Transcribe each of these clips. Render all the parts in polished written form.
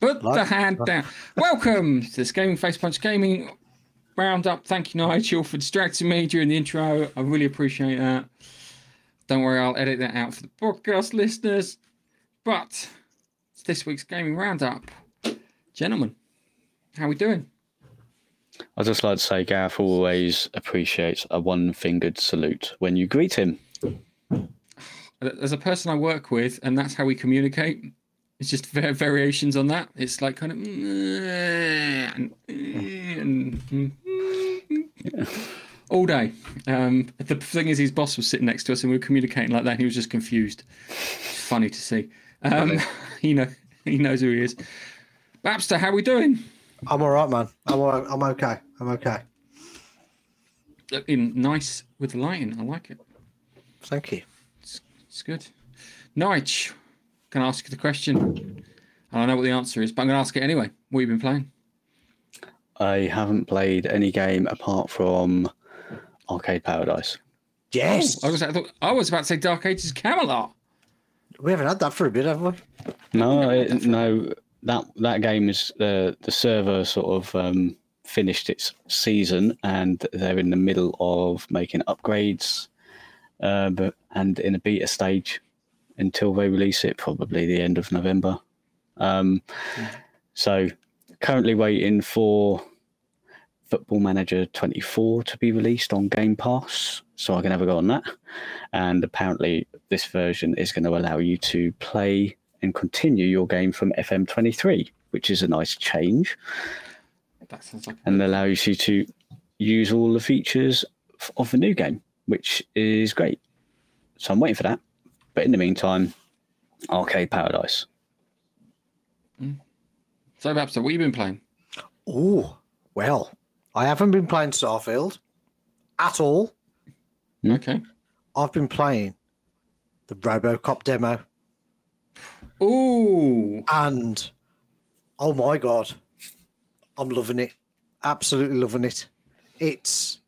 Put the hand down. Welcome to this Gaming Face Punch Gaming Roundup. Thank you, Nigel, for distracting me during the intro. I really appreciate that. Don't worry, I'll edit that out for the podcast listeners. But it's this week's Gaming Roundup. Gentlemen, how are we doing? I'd just like to say Gareth always appreciates a one-fingered salute when you greet him. There's a person I work with, and that's how we communicate. It's just variations on that. It's like kind of... all day. The thing is, his boss was sitting next to us, and we were communicating like that, and he was just confused. It's funny to see. He knows who he is. Babster, how are we doing? I'm all right, man. I'm okay. I'm okay. Looking nice with the lighting. I like it. Thank you. It's good. Nige, can I ask you the question? I don't know what the answer is, but I'm going to ask it anyway. What have you been playing? I haven't played any game apart from Arcade Paradise. Yes. Oh, I was about to say Dark Ages Camelot. We haven't had that for a bit, have we? No. That game is the server sort of finished its season, and they're in the middle of making upgrades, and in a beta stage until they release it, probably the end of November. So currently waiting for Football Manager 24 to be released on Game Pass, so I can have a go on that. And apparently this version is going to allow you to play and continue your game from FM23, which is a nice change. That sounds like and allows you to use all the features of the new game, which is great. So I'm waiting for that. But in the meantime, Arcade Paradise. So, Babster, what have you been playing? Oh, well, I haven't been playing Starfield at all. Okay. I've been playing the RoboCop demo. Ooh. And, oh my God, I'm loving it. Absolutely loving it. It's,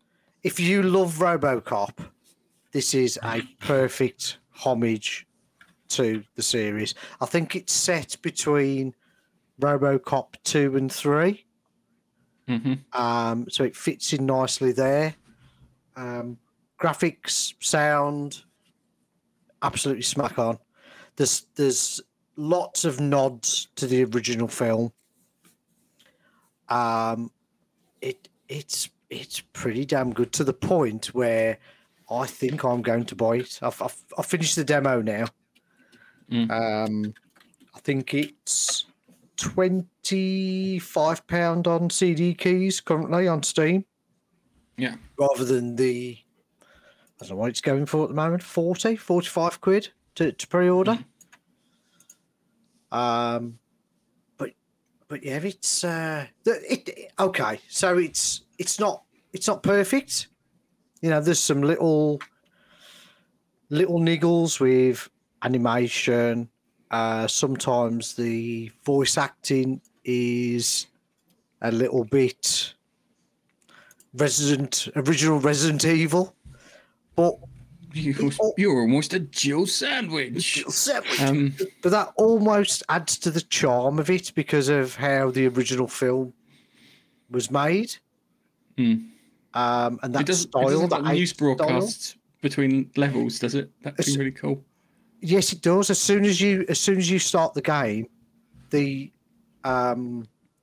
if you love RoboCop, this is a perfect homage to the series. I think it's set between RoboCop 2 and 3. Mm-hmm. So it fits in nicely there. Graphics, sound, absolutely smack on. There's lots of nods to the original film. It's pretty damn good, to the point where I think I'm going to buy it. I've finished the demo now. I think it's £25 on CD keys currently on Steam. Yeah. Rather than the, I don't know what it's going for at the moment, 40, 45 quid to pre-order. Mm-hmm. But yeah, it's okay. So it's not perfect. You know, there's some little niggles with animation. Sometimes the voice acting is a little bit original Resident Evil, but. You're almost a Jill sandwich. But that almost adds to the charm of it because of how the original film was made. And that style. It doesn't like news broadcasts between levels, does it? That's really cool. Yes, it does. As soon as you start the game, the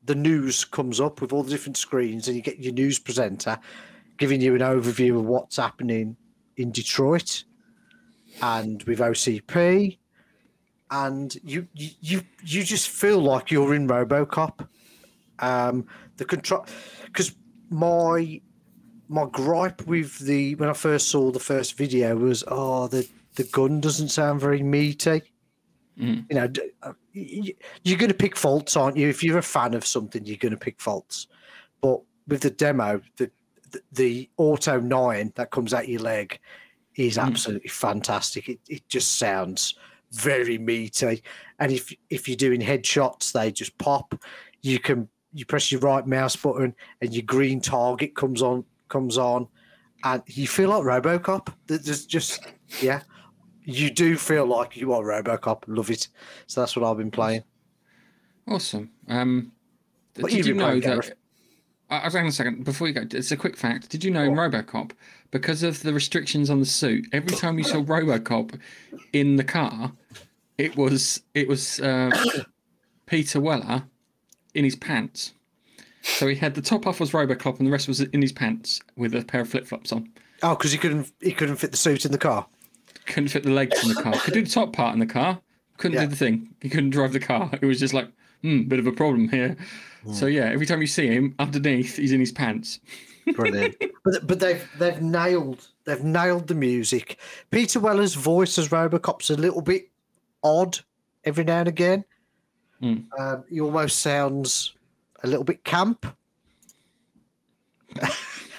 news comes up with all the different screens, and you get your news presenter giving you an overview of what's happening in Detroit and with OCP, and you just feel like you're in RoboCop. The control, because my gripe with the, when I first saw the first video was, the gun doesn't sound very meaty. You know, you're going to pick faults, aren't you? If you're a fan of something, you're going to pick faults. But with the demo, the Auto 9 that comes out your leg is absolutely fantastic. It just sounds very meaty, and if you're doing headshots, they just pop. You press your right mouse button, and your green target comes on, and you feel like RoboCop. There's just you do feel like you are RoboCop. Love it. So that's what I've been playing. Awesome. Did you know that? Hang on a second. Before you go, it's a quick fact. Did you know RoboCop, because of the restrictions on the suit, every time you saw RoboCop in the car, it was Peter Weller in his pants. So he had the top half was RoboCop and the rest was in his pants with a pair of flip flops on. Oh, because he couldn't fit the suit in the car. Couldn't fit the legs in the car. Could do the top part in the car. Couldn't do the thing. He couldn't drive the car. It was just like, bit of a problem here. Mm. So yeah, every time you see him underneath, he's in his pants. Brilliant. But they've nailed the music. Peter Weller's voice as RoboCop's a little bit odd every now and again. Mm. He almost sounds a little bit camp,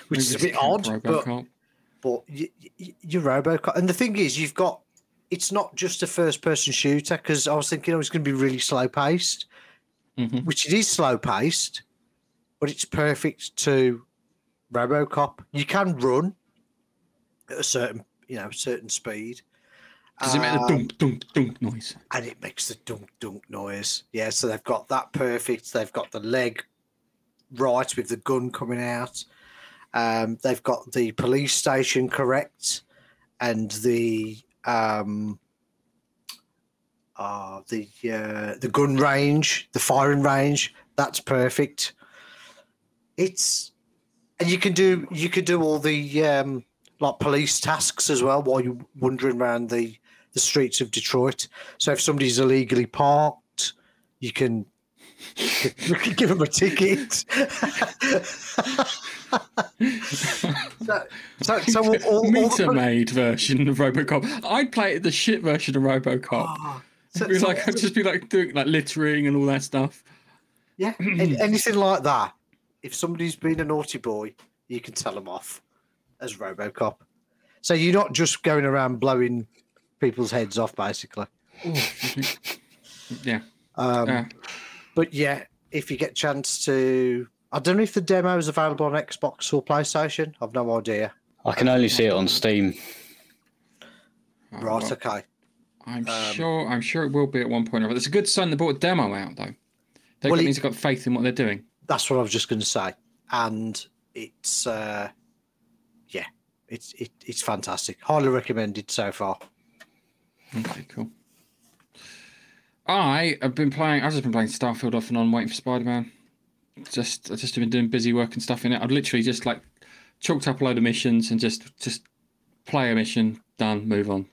which is a bit odd. RoboCop. But you're RoboCop, and the thing is, you've got. It's not just a first-person shooter, because I was thinking, it's going to be really slow-paced, which it is slow-paced, but it's perfect to RoboCop. You can run at a certain, certain speed. Does it make the dunk noise? And it makes the dunk noise. Yeah, so they've got that perfect. They've got the leg right with the gun coming out. They've got the police station correct, and the gun range, the firing range, that's perfect. And you can do all the like police tasks as well while you're wandering around the streets of Detroit. So if somebody's illegally parked, you can give them a ticket. so all meter-made version of RoboCop. I'd play it the shit version of RoBocop. I'd just be like doing like littering and all that stuff. Yeah, anything like that. If somebody's been a naughty boy, you can tell them off as RoboCop. So you're not just going around blowing people's heads off, basically. Yeah. But yeah, if you get a chance to... I don't know if the demo is available on Xbox or PlayStation. I've no idea. I can only see it on Steam. Right, okay. I'm sure it will be at one point. There's a good sign they brought a demo out, though. That means they've got faith in what they're doing. That's what I was just going to say. And it's... it's fantastic. Highly recommended so far. Okay, cool. I've just been playing Starfield off and on, waiting for Spider-Man. I've just been doing busy work and stuff in it. I've literally just like chalked up a load of missions and just play a mission, done, move on.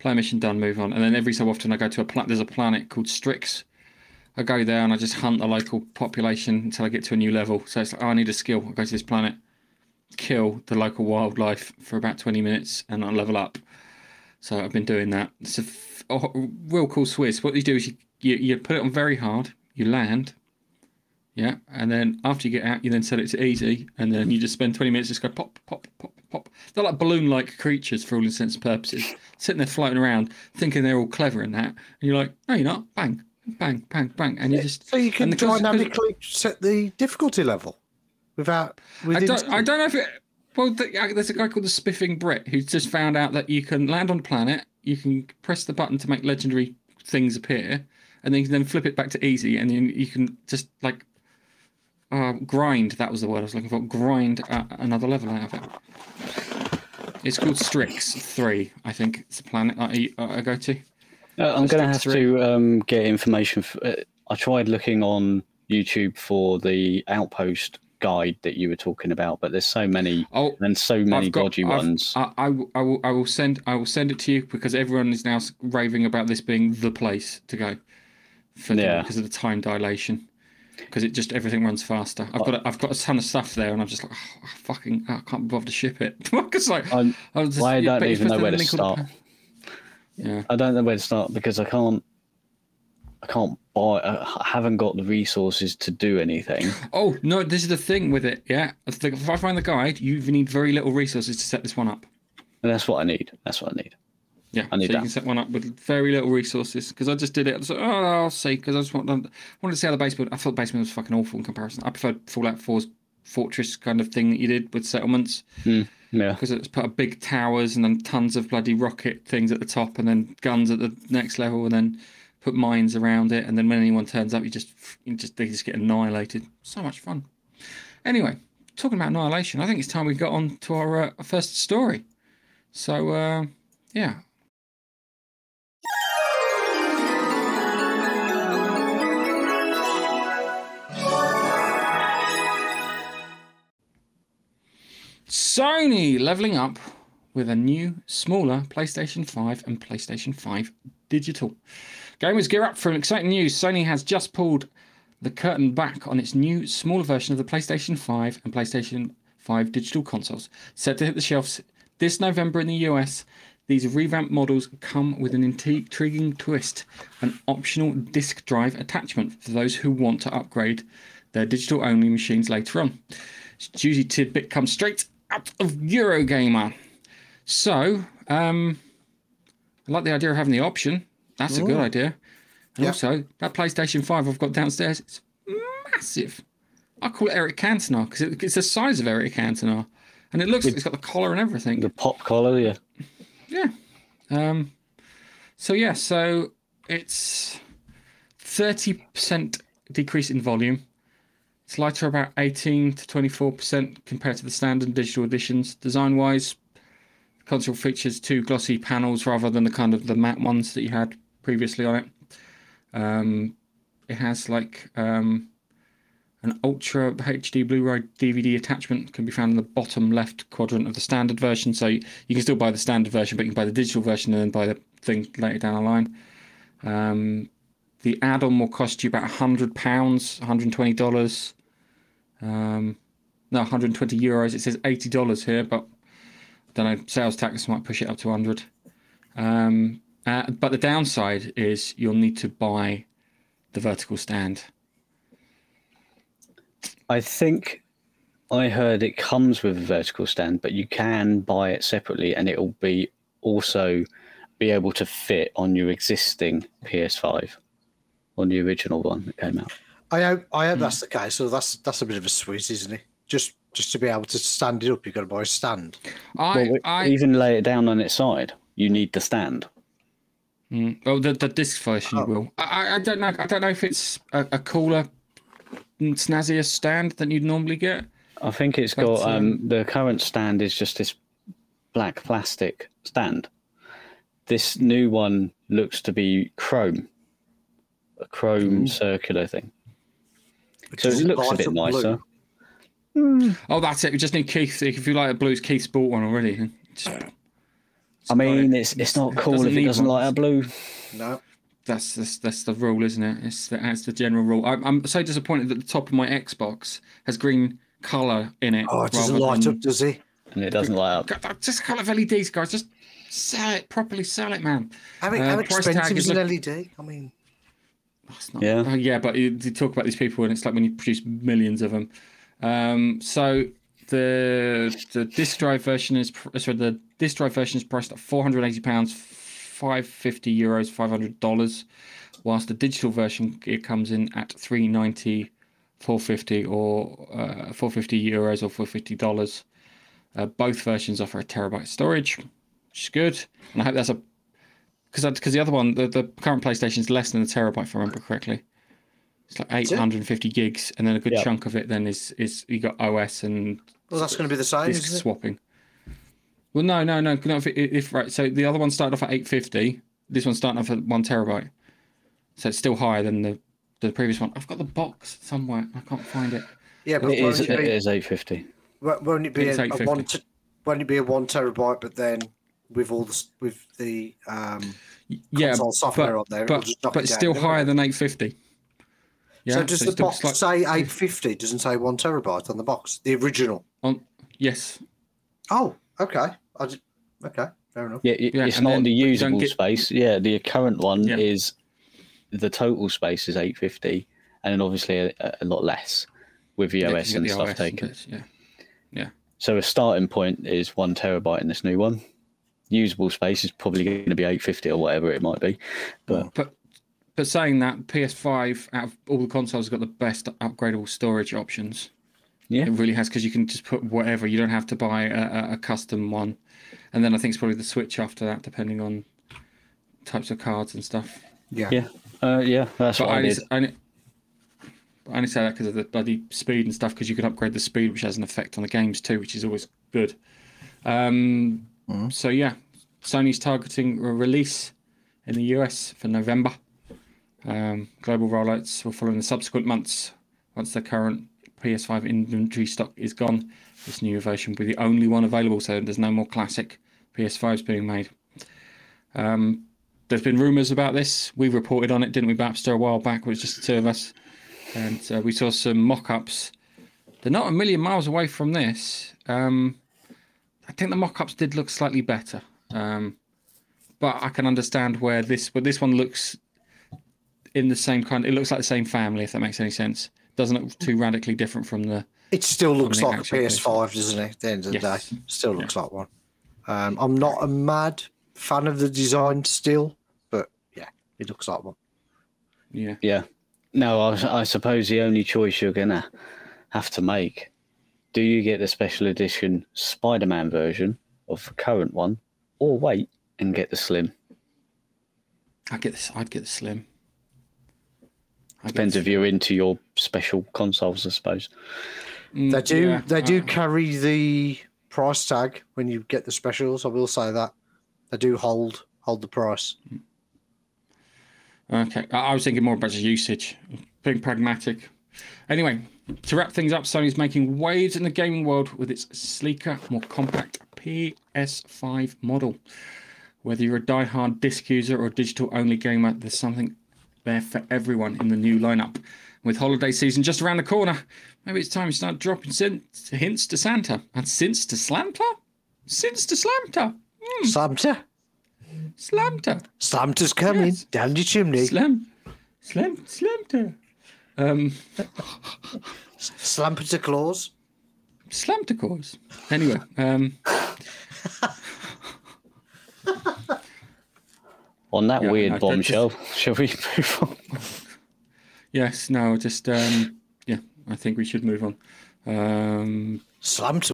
Play a mission, done, move on. And then every so often I go to there's a planet called Strix. I go there and I just hunt the local population until I get to a new level. So it's like, I need a skill. I go to this planet, kill the local wildlife for about 20 minutes and I level up. So I've been doing that. It's a real cool Swiss. What you do is you put it on very hard, you land. Yeah, and then after you get out, you then set it to easy, and then you just spend 20 minutes just go pop, pop, pop, pop. They're like balloon-like creatures for all intents and purposes, sitting there floating around, thinking they're all clever and that. And you're like, no, you're not. Bang, bang, bang, bang, and you just. So you can dynamically set the difficulty level without. I don't know if it. Well, there's a guy called the Spiffing Brit who's just found out that you can land on planet, you can press the button to make legendary things appear, and then you can then flip it back to easy, and then you can just like. Grind, that was the word I was looking for. Grind another level out of it. It's called Strix 3, I think. It's a planet I go to. I'm going to have to get information. I tried looking on YouTube for the Outpost guide that you were talking about, but there's so many and so many dodgy ones. I will send it to you because everyone is now raving about this being the place to go because of the time dilation. Because it just everything runs faster. I've got a ton of stuff there, and I'm just like, I can't bother to ship it. Because I don't even know where to start. Yeah, I don't know where to start because I can't buy. I haven't got the resources to do anything. Oh no, this is the thing with it. Yeah, if I find the guide, you need very little resources to set this one up. And that's what I need. Yeah, so you can set one up with very little resources because I just did it. I was like, I'll see because I just wanted to see how the base build. I thought the base build was fucking awful in comparison. I preferred Fallout 4's fortress kind of thing that you did with settlements. Yeah, because it's put up big towers and then tons of bloody rocket things at the top and then guns at the next level and then put mines around it, and then when anyone turns up, they just get annihilated. So much fun. Anyway, talking about annihilation, I think it's time we got on to our first story. So, yeah. Sony leveling up with a new, smaller PlayStation 5 and PlayStation 5 Digital. Gamers gear up for an exciting news. Sony has just pulled the curtain back on its new, smaller version of the PlayStation 5 and PlayStation 5 Digital consoles, set to hit the shelves this November in the US. These revamped models come with an intriguing twist, an optional disc drive attachment for those who want to upgrade their digital-only machines later on. This juicy tidbit comes straight out of Eurogamer. So, I like the idea of having the option. That's a good idea. And also, that PlayStation 5 I've got downstairs, it's massive. I call it Eric Cantona because it's the size of Eric Cantona. And it looks like it's got the collar and everything. The pop collar, yeah. Yeah. So it's 30% decrease in volume. It's lighter about 18 to 24% compared to the standard digital editions. Design-wise, the console features two glossy panels rather than the kind of the matte ones that you had previously on it. It has an Ultra HD Blu-ray DVD attachment, can be found in the bottom left quadrant of the standard version. So you can still buy the standard version, but you can buy the digital version and then buy the thing later down the line. The add-on will cost you about £100, $120. No, €120. It says $80 here, but I don't know. Sales tax might push it up to $100. But the downside is you'll need to buy the vertical stand. I think I heard it comes with a vertical stand, but you can buy it separately, and it'll be also be able to fit on your existing PS5. On the original one that came out. I hope that's the case. So that's a bit of a sweet, isn't it? Just to be able to stand it up, you've got to buy a stand. Even lay it down on its side, you need the stand. Oh, the disc version will. I don't know. I don't know if it's a cooler, snazzier stand than you'd normally get. I think it's got the current stand is just this black plastic stand. This new one looks to be chrome. A chrome circular thing. So it looks a bit nicer. Oh, that's it. We just need Keith. If you like a blue, Keith's bought one already. I mean, it's not cool if it doesn't like a blue. No. That's the rule, isn't it? That's the general rule. I'm so disappointed that the top of my Xbox has green colour in it. Oh, it doesn't light up, does it? And it doesn't light up. Just colour of LEDs, guys. Just sell it. Properly sell it, man. How expensive is an LED? I mean... but you talk about these people, and it's like when you produce millions of them. So the disc drive version is priced at £480, €550, $500, whilst the digital version it comes in at £390, €450, or €450 or $450. Both versions offer a terabyte storage, which is good, and I hope that's a. Because the other one, the current PlayStation is less than a terabyte, if I remember correctly. It's like 850 gigs, and then a good chunk of it then is you got OS and that's going to be the same, isn't it? Swapping. Well, no. So the other one started off at 850. This one's starting off at 1 terabyte. So it's still higher than the previous one. I've got the box somewhere. I can't find it. Yeah, but it is 850. Won't it be a 1 terabyte? But then. With the console software on there, but it's still higher than 850. Yeah. So does the box say 850? Doesn't say 1 terabyte on the box, the original. Yes. Oh, okay. Okay, fair enough. Yeah, it's not the usable space. Yeah, the current one is the total space is 850, and then obviously a lot less with the OS and stuff taken. Yeah. So a starting point is 1 terabyte in this new one. Usable space is probably going to be 850 or whatever it might be, but saying that, PS5 out of all the consoles has got the best upgradable storage options. Yeah, it really has, because you can just put whatever. You don't have to buy a custom one, and then I think it's probably the Switch after that, depending on types of cards and stuff. Yeah, Yeah, that's what I did. I only say that because of the bloody speed and stuff, because you can upgrade the speed, which has an effect on the games too, which is always good. So yeah, Sony's targeting a release in the US for November. Global rollouts will follow in the subsequent months. Once the current PS5 inventory stock is gone, this new version will be the only one available, so there's no more classic PS5s being made. There's been rumours about this. We reported on it, didn't we, Babster, a while back? It was just the two of us. And we saw some mock-ups. They're not a million miles away from this. I think the mock-ups did look slightly better. But I can understand where this one looks in the same kind. It looks like the same family, if that makes any sense. Doesn't look too radically different from the... It still looks like a PS5, doesn't it, at the end of the day? Still looks like one. I'm not a mad fan of the design still, but yeah, it looks like one. Yeah. Yeah. No, I suppose the only choice you're going to have to make, do you get the special edition Spider-Man version of the current one, or wait and get the Slim? I'd get the Slim. Depends if you're into your special consoles, I suppose. They do carry the price tag when you get the specials, I will say that. They do hold the price. Okay, I was thinking more about the usage, being pragmatic. Anyway, to wrap things up, Sony's making waves in the gaming world with its sleeker, more compact PS5 model. Whether you're a die-hard disc user or a digital-only gamer, there's something there for everyone in the new lineup. With holiday season just around the corner, maybe it's time you start dropping hints to Santa. And since to Slanta? Since to Slanta? Slanta. Slamter. Slamter's coming down your chimney. Slamter. Slamter claws. Slamter claws. Anyway. On that weird bombshell, shall we move on? Yes, no, just, I think we should move on. Slamter.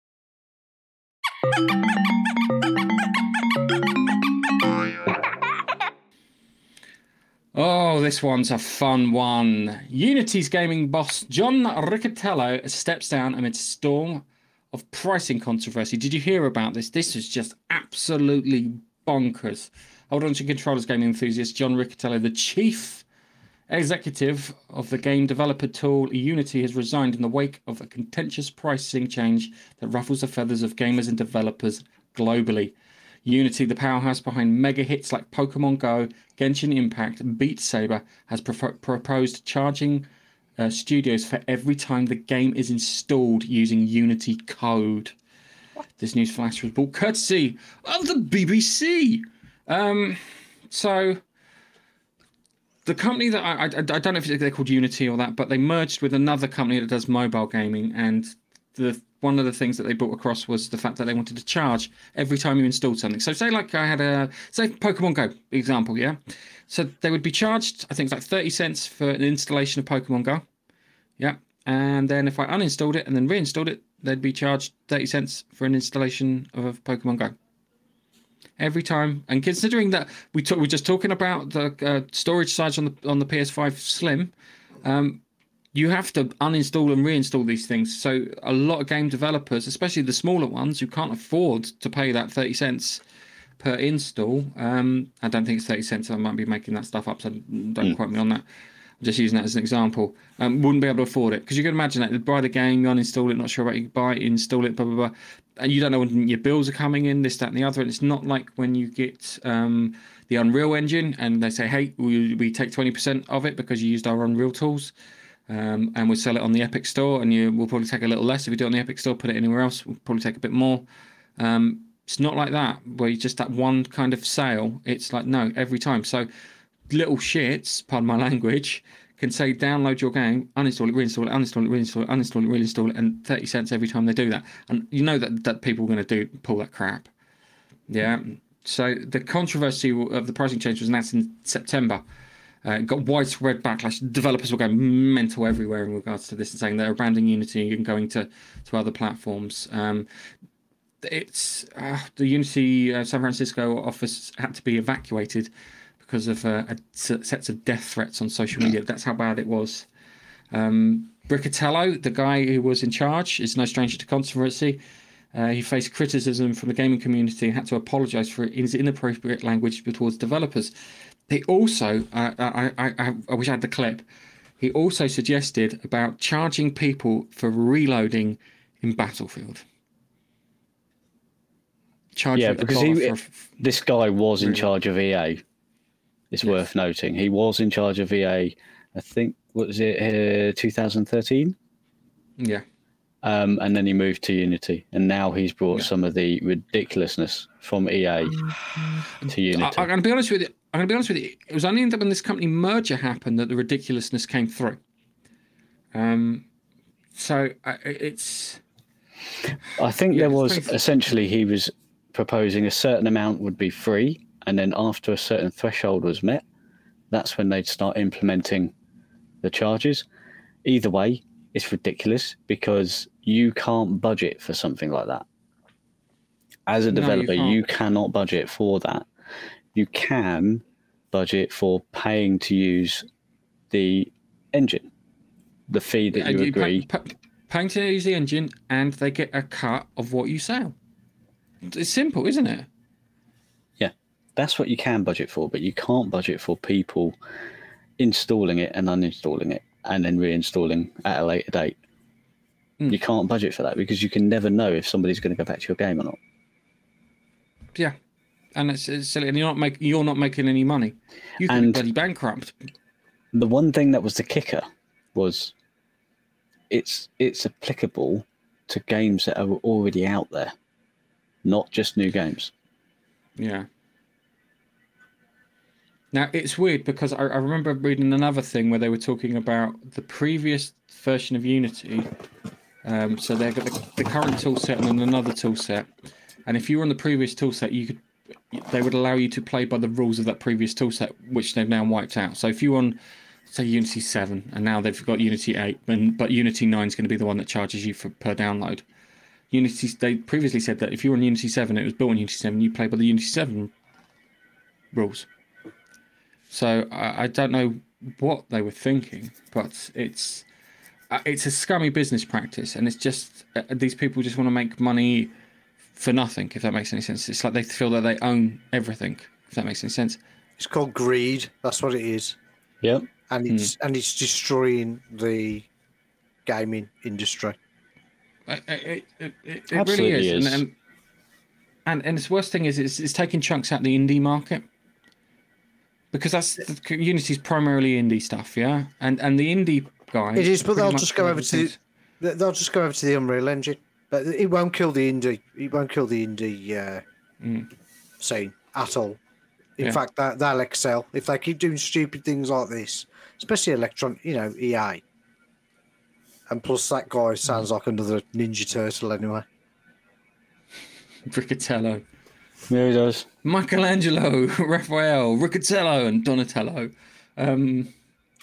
Oh, this one's a fun one. Unity's gaming boss, John Riccitiello, steps down amid a storm of pricing controversy. Did you hear about this? This is just absolutely bonkers. Hold on to controllers, gaming enthusiast John Riccitiello, the chief executive of the game developer tool Unity, has resigned in the wake of a contentious pricing change that ruffles the feathers of gamers and developers globally. Unity, the powerhouse behind mega hits like Pokémon Go, Genshin Impact, and Beat Saber, has proposed charging studios for every time the game is installed using Unity code. This news flash was brought courtesy of the BBC. So the company that I don't know if they're called Unity or that, but they merged with another company that does mobile gaming, and one of the things that they brought across was the fact that they wanted to charge every time you installed something. So say like I had say Pokemon Go example, yeah? So they would be charged, I think it's like 30 cents for an installation of Pokemon Go. Yeah. And then if I uninstalled it and then reinstalled it, they'd be charged 30 cents for an installation of Pokemon Go. Every time. And considering that we're just talking about the storage size on the PS5 Slim, you have to uninstall and reinstall these things. So a lot of game developers, especially the smaller ones who can't afford to pay that 30 cents per install. I don't think it's 30 cents. I might be making that stuff up, so don't quote me on that. I'm just using that as an example. Wouldn't be able to afford it. Because you can imagine that. You buy the game, you uninstall it, not sure about it, you buy it, install it, blah, blah, blah. And you don't know when your bills are coming in, this, that, and the other. And it's not like when you get the Unreal Engine and they say, hey, we take 20% of it because you used our Unreal tools. And we'll sell it on the Epic Store, and we'll probably take a little less. If you do it on the Epic Store, put it anywhere else, we'll probably take a bit more. It's not like that, where you just that one kind of sale. It's like, no, every time. So little shits, pardon my language, can say download your game, uninstall it, reinstall it, uninstall it, reinstall it, uninstall it, reinstall it, and 30 cents every time they do that. And you know that people are going to pull that crap. Yeah. So the controversy of the pricing change was announced in September. Got widespread backlash. Developers were going mental everywhere in regards to this and saying they're abandoning Unity and going to other platforms. The Unity San Francisco office had to be evacuated because of sets of death threats on social media. That's how bad it was. Riccitiello, the guy who was in charge, is no stranger to controversy. He faced criticism from the gaming community and had to apologise for his inappropriate language towards developers. He also, I wish I had the clip, he also suggested about charging people for reloading in Battlefield. This guy was in charge of EA. It's worth noting. He was in charge of EA, I think, what was it, 2013? Yeah. And then he moved to Unity, and now he's brought some of the ridiculousness from EA to Unity. I'm going to be honest with you. It was only when this company merger happened that the ridiculousness came through. I think there was essentially he was proposing a certain amount would be free, and then after a certain threshold was met, that's when they'd start implementing the charges. Either way, it's ridiculous because you can't budget for something like that. As a developer, you cannot budget for that. You can budget for paying to use the engine, the fee that you agree. Paying to use the engine, and they get a cut of what you sell. It's simple, isn't it? Yeah, that's what you can budget for, but you can't budget for people installing it and uninstalling it and then reinstalling at a later date. You can't budget for that because you can never know if somebody's going to go back to your game or not. Yeah, and it's silly, and you're not making any money. You can be bloody bankrupt. The one thing that was the kicker was it's applicable to games that are already out there, not just new games. Yeah. Now, it's weird because I remember reading another thing where they were talking about the previous version of Unity. So they've got the current tool set and then another tool set. And if you were on the previous tool set, they would allow you to play by the rules of that previous tool set, which they've now wiped out. So if you're on, say, Unity 7, and now they've got Unity 8, but Unity 9 is going to be the one that charges you per download. Unity, they previously said that if you were on Unity 7, it was built on Unity 7, you play by the Unity 7 rules. So I don't know what they were thinking, but it's a scummy business practice, and it's just these people just want to make money for nothing, if that makes any sense. It's like they feel that they own everything, if that makes any sense. It's called greed. That's what it is. Yeah. And it's destroying the gaming industry. It absolutely really is. And its worst thing is it's taking chunks out of the indie market. Because that's Unity's primarily indie stuff, yeah, and the indie guys. It is, but they'll just go over to the Unreal Engine, but it won't kill the indie. It won't kill the indie scene at all. In fact, they'll excel if they keep doing stupid things like this, especially EA. And plus, that guy sounds like another Ninja Turtle anyway. Riccitiello. Yeah, he does. Michelangelo, Raphael, Riccitiello, and Donatello.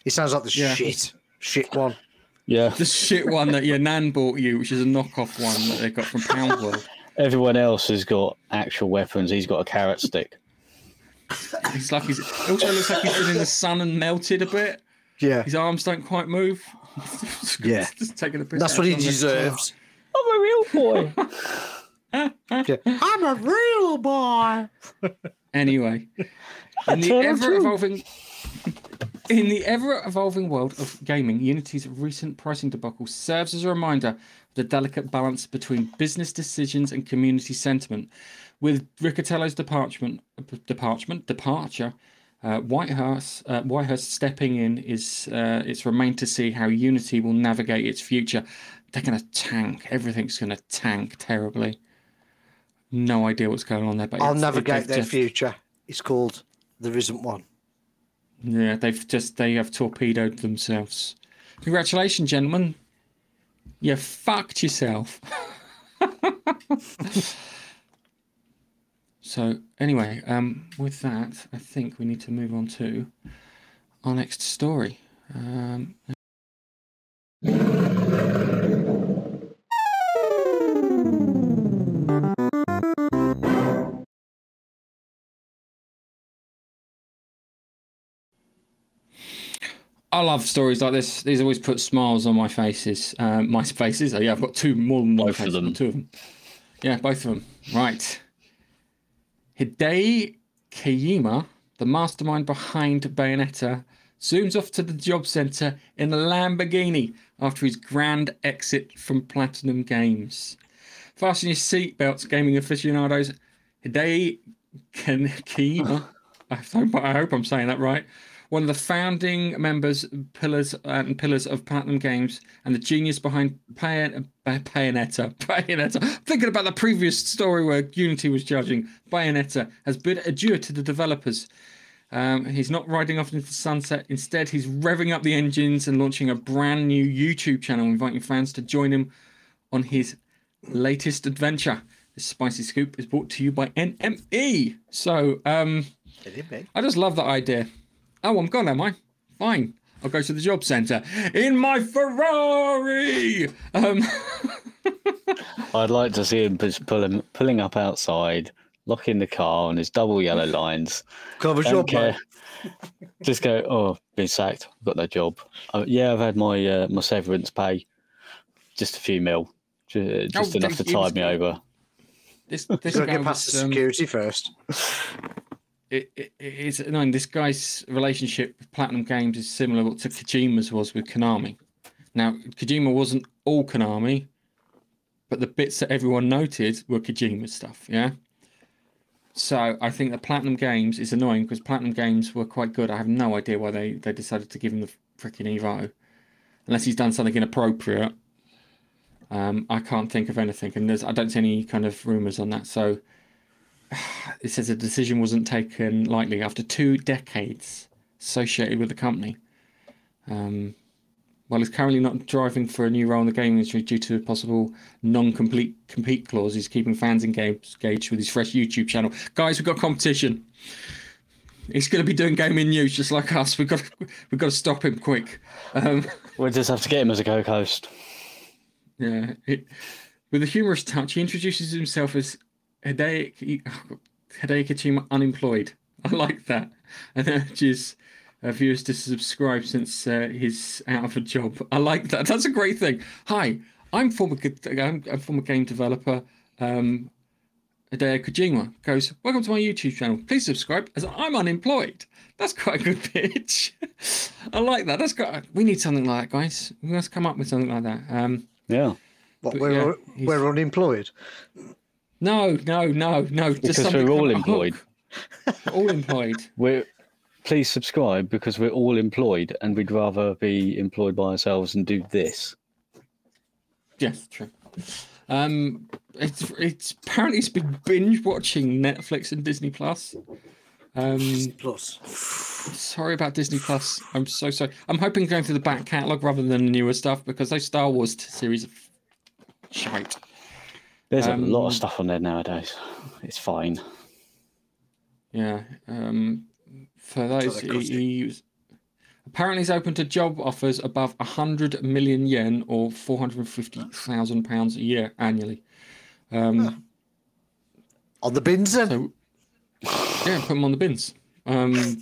He sounds like the shit one. Yeah, the shit one that your nan bought you, which is a knockoff one that they got from Poundworld. Everyone else has got actual weapons. He's got a carrot stick. It also looks like he's been in the sun and melted a bit. Yeah, his arms don't quite move. Yeah, just taking a piss. That's what he deserves. I'm a real boy. I'm a real boy. Anyway, in the ever evolving world of gaming, Unity's recent pricing debacle serves as a reminder of the delicate balance between business decisions and community sentiment. With Riccitiello's departure, Whitehurst stepping in, it's remained to see how Unity will navigate its future. They're going to tank. Everything's going to tank terribly. No idea what's going on there, but I'll navigate their future. It's called There Isn't One. Yeah, they have torpedoed themselves. Congratulations, gentlemen. You fucked yourself. So anyway, with that, I think we need to move on to our next story. I love stories like this. These always put smiles on my faces. My faces. Oh, yeah, I've got two more than one face. Two of them. Yeah, both of them. Right. Hideo Kojima, the mastermind behind Bayonetta, zooms off to the job centre in a Lamborghini after his grand exit from Platinum Games. Fasten your seatbelts, gaming aficionados. Hideo Kojima. I hope I'm saying that right. One of the founding members, pillars of Platinum Games, and the genius behind Bayonetta. I'm thinking about the previous story where Unity was judging. Bayonetta has bid adieu to the developers. He's not riding off into the sunset. Instead, he's revving up the engines and launching a brand new YouTube channel, inviting fans to join him on his latest adventure. This spicy scoop is brought to you by NME. So, I just love that idea. Oh, I'm gone, am I? Fine. I'll go to the job centre in my Ferrari. I'd like to see him pulling up outside, locking the car on his double yellow lines. Cover job, care. Just go. Oh, been sacked. I've got no job. I've had my my severance pay. Just a few mil, just enough to tide me over. This gotta get past the security first. This guy's relationship with Platinum Games is similar to Kojima's was with Konami. Now, Kojima wasn't all Konami, but the bits that everyone noted were Kojima's stuff, yeah? So I think that Platinum Games is annoying because Platinum Games were quite good. I have no idea why they decided to give him the freaking Evo. Unless he's done something inappropriate. I can't think of anything, and I don't see any kind of rumours on that, so... It says a decision wasn't taken lightly after 2 decades associated with the company. While he's currently not driving for a new role in the gaming industry due to a possible non-compete clause, he's keeping fans engaged with his fresh YouTube channel. Guys, we've got competition. He's going to be doing gaming news just like us. We've got to stop him quick. We'll just have to get him as a co-host. Yeah. With a humorous touch, he introduces himself as... Hideki Kojima unemployed. I like that. And urges viewers to subscribe since he's out of a job. I like that. That's a great thing. Hi, I'm former game developer. Hideki Kojima goes, welcome to my YouTube channel. Please subscribe as I'm unemployed. That's quite a good pitch. I like that. We need something like that, guys. We must come up with something like that. Yeah. But we're unemployed. No. Because we're all employed. All employed. Please subscribe because we're all employed and we'd rather be employed by ourselves and do this. Yes, true. It's been binge watching Netflix and Disney Plus. Sorry about Disney Plus. I'm so sorry. I'm hoping going through the back catalogue rather than the newer stuff because those Star Wars series are shite. There's a lot of stuff on there nowadays. It's fine. Yeah. For those, apparently he's open to job offers above 100 million yen or £450,000 a year annually. On the bins then? Put him on the bins. In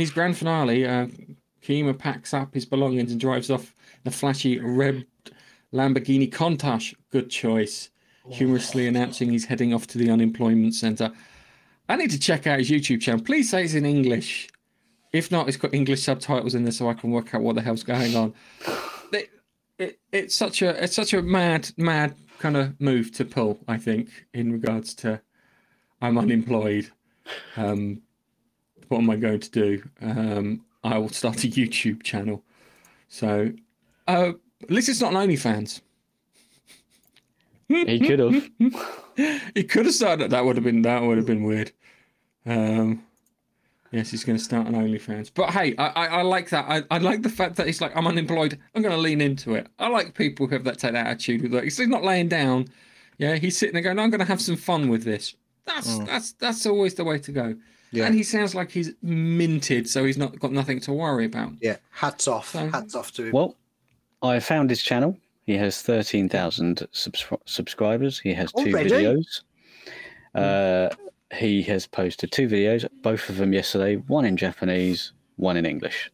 his grand finale, Kojima packs up his belongings and drives off in a flashy red Lamborghini Countach. Good choice. Humorously announcing he's heading off to the unemployment centre. I need to check out his YouTube channel. Please say it's in English. If not, it's got English subtitles in there so I can work out what the hell's going on. It's such a mad kind of move to pull, I think, in regards to I'm unemployed. What am I going to do? I will start a YouTube channel. So, at least it's not an OnlyFans. He could have. He could have started. That would have been weird. Yes, he's going to start an OnlyFans. But hey, I like that. I like the fact that he's like, I'm unemployed. I'm going to lean into it. I like people who have that attitude. Like, he's not laying down. Yeah, he's sitting there going, no, I'm going to have some fun with this. That's always the way to go. Yeah. And he sounds like he's minted, so he's not got nothing to worry about. Yeah, hats off. So, hats off to him. Well, I found his channel. He has 13,000 subscribers. He has 2 videos. He has posted 2 videos, both of them yesterday, one in Japanese, one in English.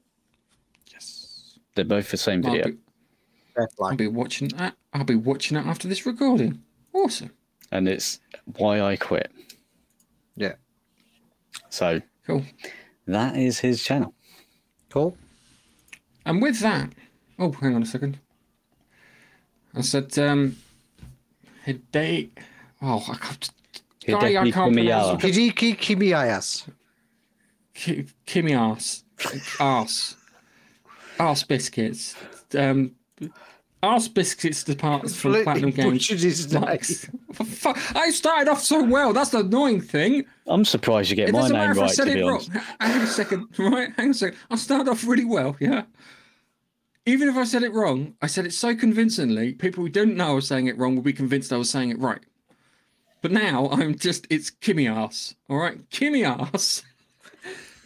They're both the same video. I'll be watching that. I'll be watching that after this recording. Awesome. And it's Why I Quit. Yeah. So cool. That is his channel. Cool. And with that, oh, hang on a second. I said, Hideki. Oh, I can't. Sorry, I can't pronounce it. Hideki Kamiya. Arse biscuits. Arse biscuits departs from Platinum Games. Is nice. Fuck! I started off so well. That's the annoying thing. I'm surprised you get my name right. To be honest. Hang on a second. Right, hang on a second. I started off really well. Yeah. Even if I said it wrong, I said it so convincingly, people who didn't know I was saying it wrong will be convinced I was saying it right. But now I'm just, it's Kamiya. All right, Kamiya. His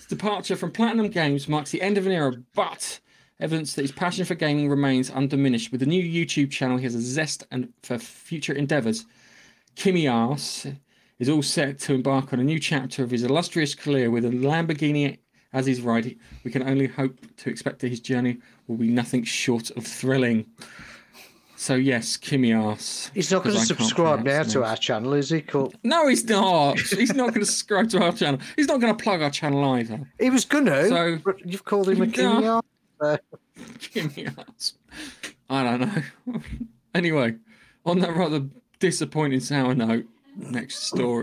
departure from Platinum Games marks the end of an era, but evidence that his passion for gaming remains undiminished. With the new YouTube channel, he has a zest and for future endeavors. Kamiya is all set to embark on a new chapter of his illustrious career with a Lamborghini as he's riding. We can only hope to expect that his journey will be nothing short of thrilling. So yes, Kamiya. He's not going to subscribe now to our channel, is he? Cool. No, he's not. He's not going to subscribe to our channel. He's not going to plug our channel either. He was going to. So but you've called him a Kamiya. Kamiya. I don't know. Anyway, on that rather disappointing sour note, next story.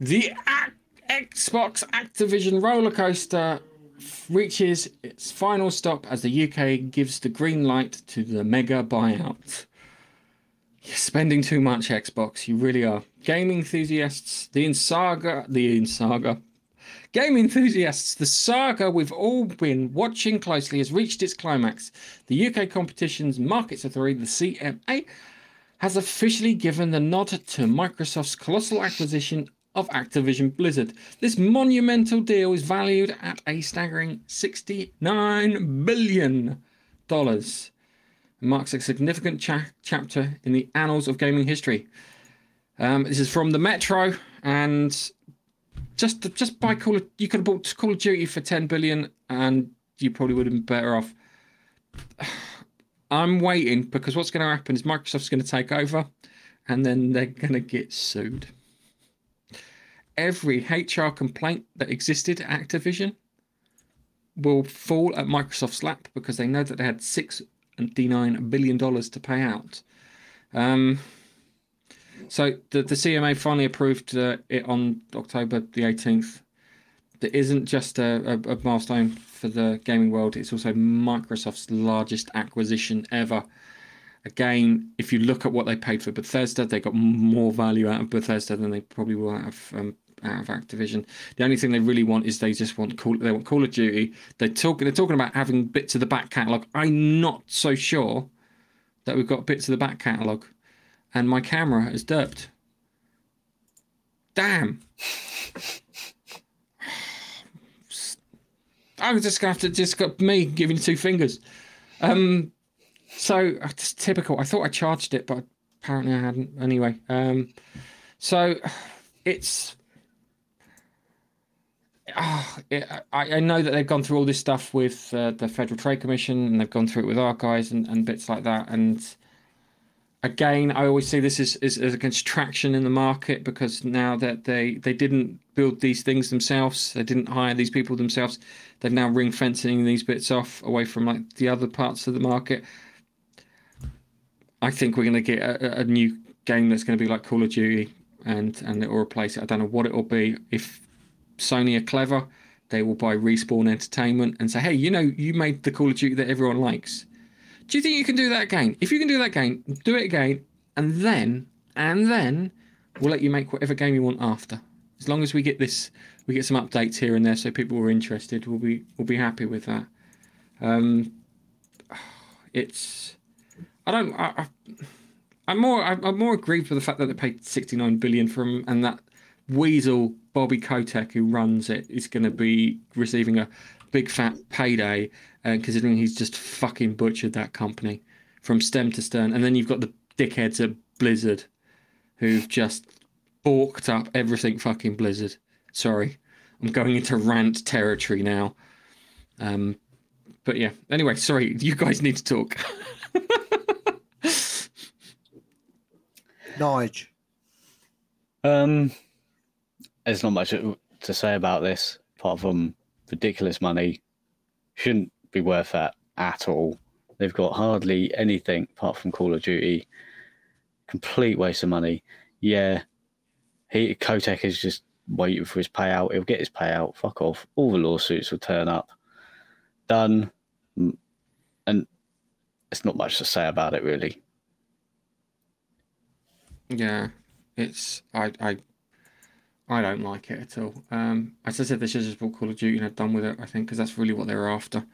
The Xbox Activision roller coaster reaches its final stop as the UK gives the green light to the mega buyout. You're spending too much, Xbox. You really are. Gaming enthusiasts, the saga we've all been watching closely has reached its climax. The UK Competitions Markets Authority, the CMA, has officially given the nod to Microsoft's colossal acquisition of Activision Blizzard. This monumental deal is valued at a staggering $69 billion. It marks a significant chapter in the annals of gaming history. This is from the Metro, and just buy Call of, you could have bought Call of Duty for $10 billion, and you probably would have been better off. I'm waiting, because what's going to happen is Microsoft's going to take over, and then they're going to get sued. Every HR complaint that existed at Activision will fall at Microsoft's lap because they know that they had $69 billion to pay out. So the CMA finally approved it on October the 18th. That isn't just a milestone for the gaming world. It's also Microsoft's largest acquisition ever. Again, if you look at what they paid for Bethesda, they got more value out of Bethesda than they probably will out of Activision. The only thing they really want is they want Call of Duty. They're talking about having bits of the back catalogue. I'm not so sure that we've got bits of the back catalogue. And my camera is derped. Damn. I was just going to have to got me giving two fingers. So it's typical. I thought I charged it, but apparently I hadn't. Anyway, so it's. I know that they've gone through all this stuff with the Federal Trade Commission, and they've gone through it with archives and bits like that. And again, I always see this as a contraction in the market because now that they didn't build these things themselves, they didn't hire these people themselves. They're now ring fencing these bits off away from like the other parts of the market. I think we're going to get a new game that's going to be like Call of Duty and it will replace it. I don't know what it will be. If Sony are clever, they will buy Respawn Entertainment and say, hey, you know, you made the Call of Duty that everyone likes. Do you think you can do that again? If you can do that again, do it again, and then we'll let you make whatever game you want after. As long as we get this, we get some updates here and there so people are interested, we'll be happy with that. It's... I'm more aggrieved with the fact that they paid $69 billion for him, and that weasel Bobby Kotick, who runs it, is going to be receiving a big fat payday, considering he's just fucking butchered that company from stem to stern. And then you've got the dickheads at Blizzard, who've just balked up everything fucking Blizzard. Sorry, I'm going into rant territory now. But yeah, anyway, sorry, you guys need to talk. Nige. There's not much to say about this, apart from ridiculous money. Shouldn't be worth that at all. They've got hardly anything apart from Call of Duty. Complete waste of money. Yeah, Kotek is just waiting for his payout. He'll get his payout. Fuck off. All the lawsuits will turn up. Done. And it's not much to say about it, really. Yeah, it's... I don't like it at all. As I said, they should have just bought Call of Duty and had done with it, I think, because that's really what they're after.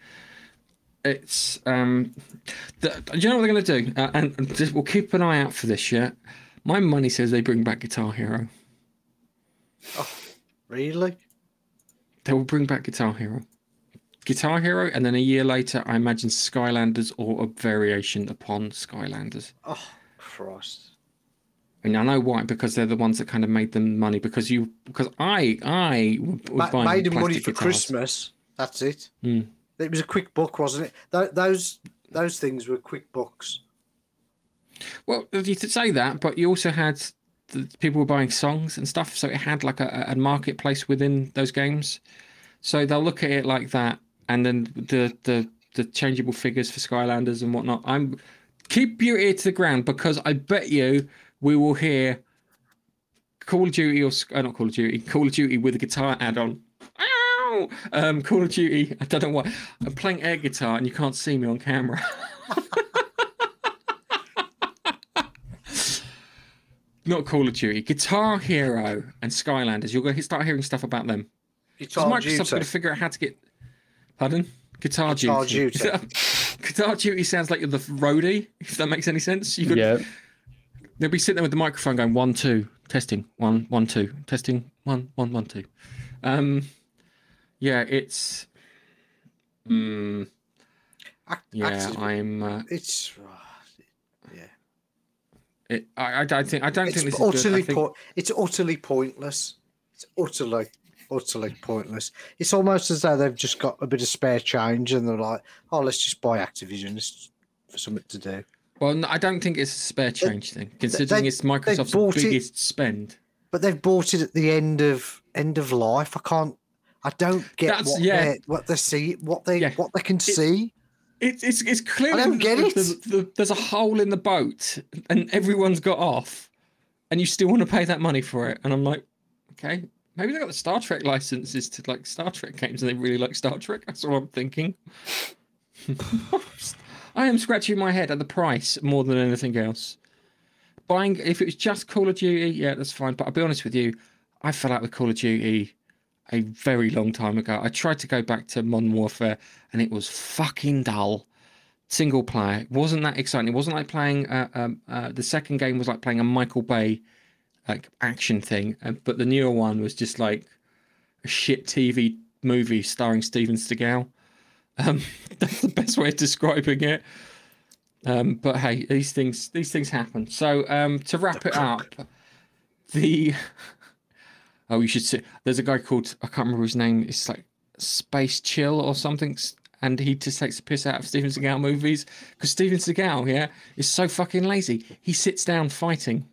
It's... do you know what they're going to do? And just, we'll keep an eye out for this shit. My money says they bring back Guitar Hero. Oh, really? They will bring back Guitar Hero. Guitar Hero, and then a year later, I imagine Skylanders or a variation upon Skylanders. Oh, Christ. And I know why, because they're the ones that kind of made them money. Because I was buying made them money for guitars. Christmas. That's it. Mm. It was a quick buck, wasn't it? Those things were quick bucks. Well, you could say that, but you also had people were buying songs and stuff, so it had like a marketplace within those games. So they'll look at it like that, and then the changeable figures for Skylanders and whatnot. I'm keep your ear to the ground, because I bet you. We will hear Call of Duty or not Call of Duty, Call of Duty with a guitar add-on. Ow! Call of Duty, I don't know why. I'm playing air guitar and you can't see me on camera. Not Call of Duty, Guitar Hero and Skylanders. You're going to start hearing stuff about them. Because Microsoft's going to figure out how to get. Pardon? Guitar Duty. Guitar Duty sounds like you're the roadie. If that makes any sense, you could. Yeah. They'll be sitting there with the microphone going 1, 2, testing 1, 1, 2, testing 1, 1, 1, 2. Yeah, it's. I'm. It's. Yeah. I don't think this is good. It's utterly pointless. It's utterly pointless. It's almost as though they've just got a bit of spare change and they're like, oh, let's just buy Activision for something to do. Well, no, I don't think it's a spare change thing, considering it's Microsoft's biggest spend. But they've bought it at the end of life. I don't get what they can see. It's clear. I don't get it. There's a hole in the boat, and everyone's got off, and you still want to pay that money for it. And I'm like, okay, maybe they got the Star Trek licenses to like Star Trek games, and they really like Star Trek. That's what I'm thinking. I am scratching my head at the price more than anything else. Buying, if it was just Call of Duty, yeah, that's fine. But I'll be honest with you, I fell out with Call of Duty a very long time ago. I tried to go back to Modern Warfare and it was fucking dull. Single player. It wasn't that exciting. It wasn't like playing, the second game was like playing a Michael Bay like action thing. But the newer one was just like a shit TV movie starring Steven Seagal. That's the best way of describing it. But hey, these things happen. So to wrap it up, you should see. There's a guy called, I can't remember his name. It's like Space Chill or something, and he just takes the piss out of Steven Seagal movies because Steven Seagal, yeah, is so fucking lazy. He sits down fighting.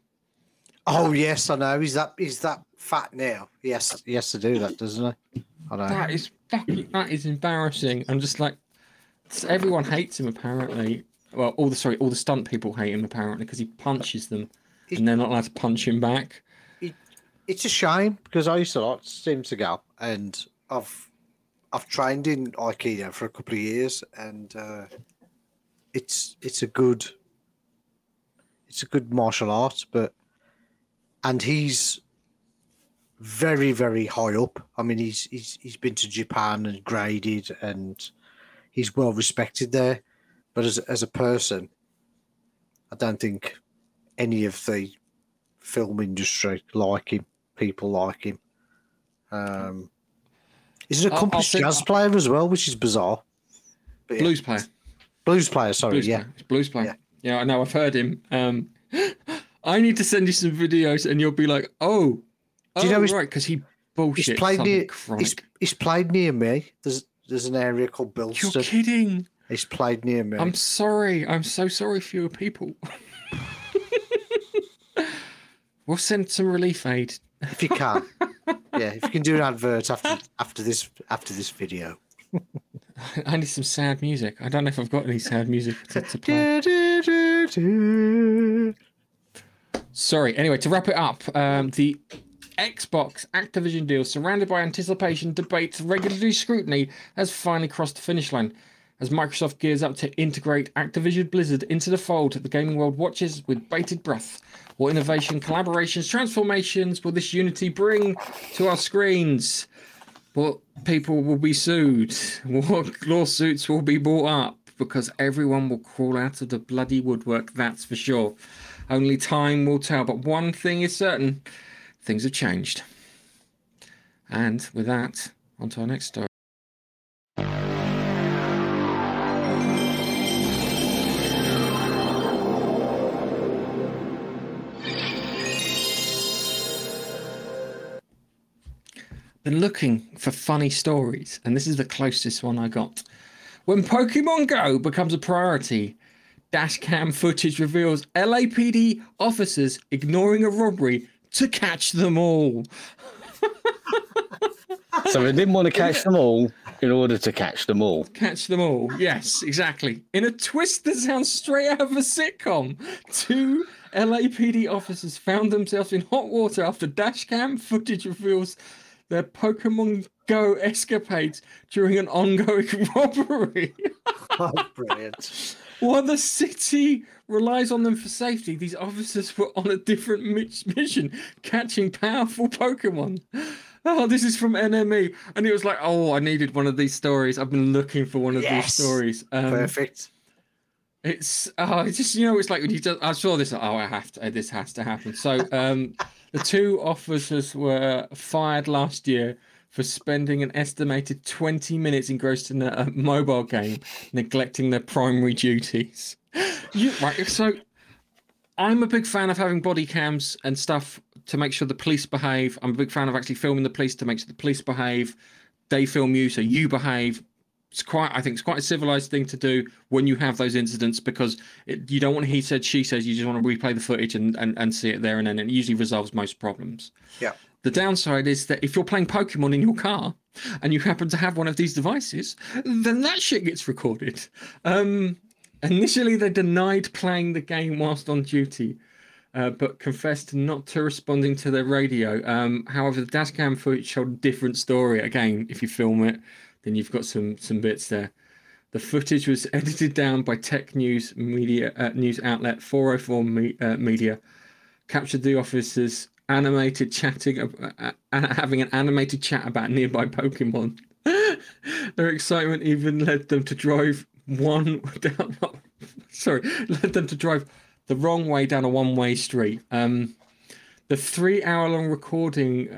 Oh yes, I know. He's that fat now. Yes, he has to do that, doesn't he? I know. That is embarrassing. I'm just like, everyone hates him apparently. Well, all the stunt people hate him apparently because he punches them, and they're not allowed to punch him back. It's a shame because I used to like Steven Seagal, and I've trained in Aikido for a couple of years, and it's a good martial art, and he's very, very high up. I mean, he's been to Japan and graded, and he's well respected there. But as a person, I don't think any of the film industry like him. People like him. He's an accomplished jazz player as well, which is bizarre. But, yeah. Blues player. Sorry, blues player. Yeah, I know. I've heard him. I need to send you some videos, and you'll be like, oh, do you know right, because he bullshit something chronic. He's played near me. There's an area called Bilston. You're kidding. He's played near me. I'm sorry. I'm so sorry for your people. We'll send some relief aid. If you can. Yeah, if you can do an advert after this video. I need some sad music. I don't know if I've got any sad music to play. Sorry. Anyway, to wrap it up, the Xbox Activision deal, surrounded by anticipation, debates, regulatory scrutiny, has finally crossed the finish line. As Microsoft gears up to integrate Activision Blizzard into the fold, the gaming world watches with bated breath. What innovation, collaborations, transformations will this Unity bring to our screens? What people will be sued? What lawsuits will be brought up? Because everyone will crawl out of the bloody woodwork, that's for sure. Only time will tell. But one thing is certain, things have changed. And with that, on to our next story. Been looking for funny stories, and this is the closest one I got. When Pokémon Go becomes a priority, dash cam footage reveals LAPD officers ignoring a robbery to catch them all. So they didn't want to catch them all in order to catch them all. Catch them all, yes, exactly. In a twist that sounds straight out of a sitcom, two LAPD officers found themselves in hot water after dash cam footage reveals their Pokemon Go escapades during an ongoing robbery. Oh, brilliant. While the city relies on them for safety, these officers were on a different mission, catching powerful Pokemon. Oh, this is from NME. And it was like, oh, I needed one of these stories. I've been looking for one of these stories. Perfect. It's it's just, you know, it's like when you just, I saw this. This has to happen. So the two officers were fired last year for spending an estimated 20 minutes engrossed in a mobile game, neglecting their primary duties. Right. So I'm a big fan of having body cams and stuff to make sure the police behave. I'm a big fan of actually filming the police to make sure the police behave. They film you, so you behave. I think it's quite a civilized thing to do when you have those incidents, because you don't want he said, she says. You just want to replay the footage and see it there, and then it usually resolves most problems. Yeah. The downside is that if you're playing Pokemon in your car and you happen to have one of these devices, then that shit gets recorded. Initially, they denied playing the game whilst on duty, but confessed not to responding to their radio. However, the dashcam footage showed a different story. Again, if you film it, then you've got some bits there. The footage was edited down by tech news media news outlet 404 Media, captured the officers animated chatting, having an animated chat about nearby Pokemon. Their excitement even led them to drive the wrong way down a one-way street. The 3-hour-long recording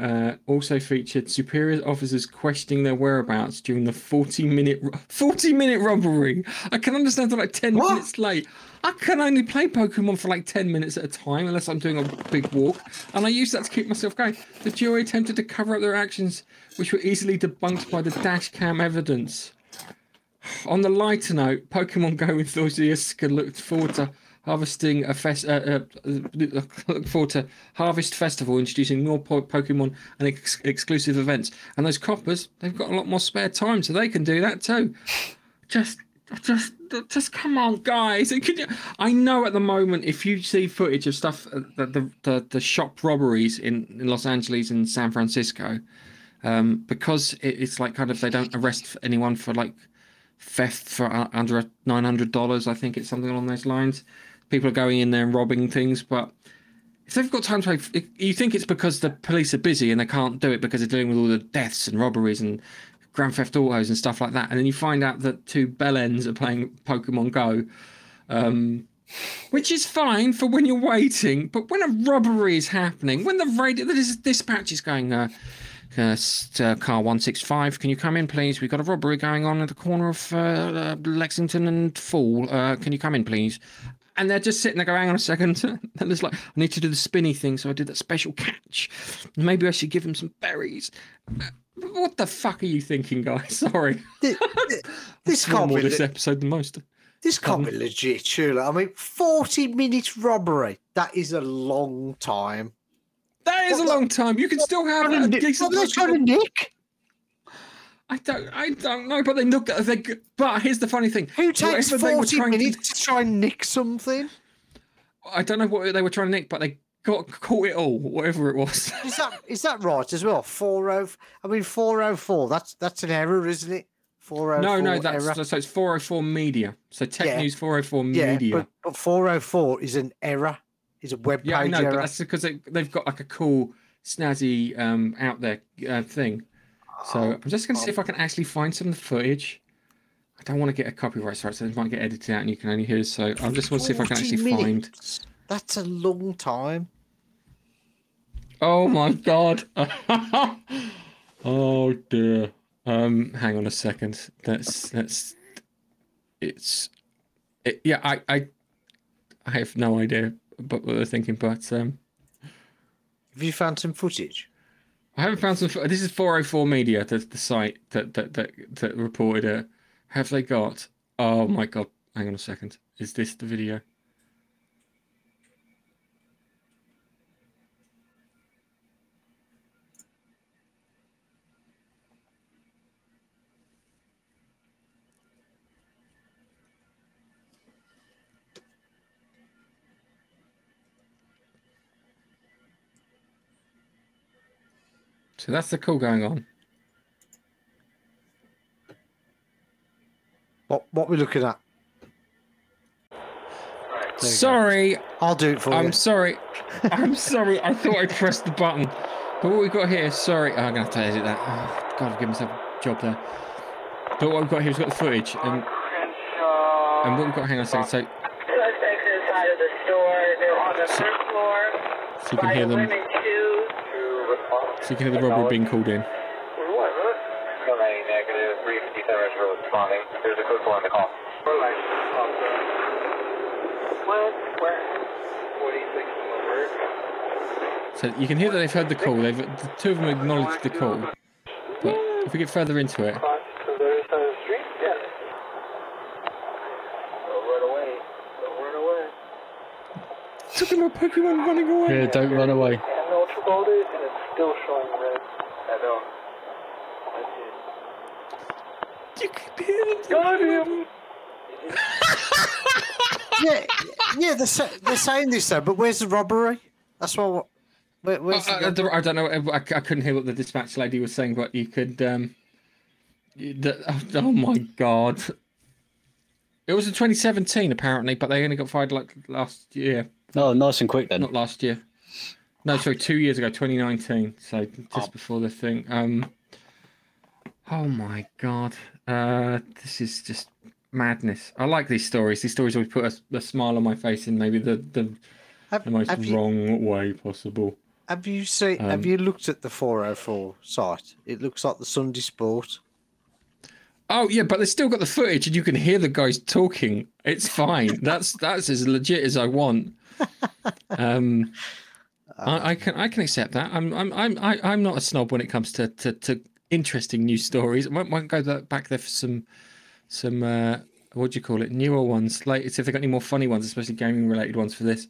also featured superior officers questioning their whereabouts during the 40-minute robbery. I can understand they're like 10 minutes late. I can only play Pokemon for like 10 minutes at a time unless I'm doing a big walk, and I use that to keep myself going. The jury attempted to cover up their actions, which were easily debunked by the dash cam evidence. On the lighter note, Pokemon Go enthusiasts can look forward to Harvest Festival, introducing more Pokemon and exclusive events. And those coppers, they've got a lot more spare time, so they can do that too. Just come on, guys. I know at the moment, if you see footage of stuff, the shop robberies in Los Angeles and San Francisco, because it's like kind of they don't arrest anyone for like theft for under $900. I think it's something along those lines. People are going in there and robbing things, but if they've got time to play, you think it's because the police are busy and they can't do it because they're dealing with all the deaths and robberies and Grand Theft Autos and stuff like that. And then you find out that two bellends are playing Pokemon Go, which is fine for when you're waiting. But when a robbery is happening, when the dispatch is going, car 165, can you come in, please? We've got a robbery going on at the corner of Lexington and Fall. Can you come in, please? And they're just sitting there going, hang on a second. And it's like, I need to do the spinny thing. So I did that special catch. Maybe I should give him some berries. What the fuck are you thinking, guys? Sorry. This can't be this episode the most. This can't be legit, surely. I mean, 40 minutes robbery. That is a long time. That is a long time. You can still have a decent... What are they trying to nick? I don't know, but they look at it. But here's the funny thing. Who takes 40 minutes to try and nick something? I don't know what they were trying to nick, but they got caught it all, whatever it was. Is that right as well? 404, that's an error, isn't it? 404. No, that's so it's 404 media. So Tech News 404 media. Yeah, but 404 is an error. Is a web page error. Yeah, I know, but that's because they've got like a cool, snazzy out there thing. So I'm just going to see if I can actually find some of the footage. I don't want to get a copyright strike, so it might get edited out and you can only hear. So I just want to see if I can actually find. That's a long time. Oh my god! Oh dear. Hang on a second. I have no idea about what they're thinking, but have you found some footage? I haven't found some. This is 404 Media, the site that reported it. Have they got? Oh my god! Hang on a second. Is this the video? So that's the call going on. What are we looking at? Sorry. I'll do it for you. I'm sorry. I'm sorry. I thought I pressed the button. But what we've got here, sorry. Oh, I'm going to have to edit that. Oh, God, I've given myself a job there. But what we've got here is got the footage. And what we've got, hang on a second. So, suspects inside of the store. They're on the first floor. So you can hear them. So you can hear the robbery being called in. There's a code for on the call. So you can hear that they've heard the call. The two of them acknowledged the call. But if we get further into it. Look at my Pokemon running away. Yeah, don't run away. Still showing red. I don't. You can hear them. Got him. yeah. They're saying this though, but where's the robbery? That's what. I don't know. I couldn't hear what the dispatch lady was saying, but you could. Oh my god. It was in 2017 apparently, but they only got fired like last year. Oh, nice and quick then. Not last year. No, sorry, 2 years ago, 2019. So just before the thing. Oh my god, this is just madness. I like these stories. These stories always put a smile on my face in maybe the most wrong way possible. Have you seen? Have you looked at the 404 site? It looks like the Sunday Sport. Oh yeah, but they still got the footage, and you can hear the guys talking. It's fine. that's as legit as I want. I can accept that. I'm not a snob when it comes to interesting news stories. I might go back there for some what do you call it, newer ones. Like see if they've got any more funny ones, especially gaming related ones for this.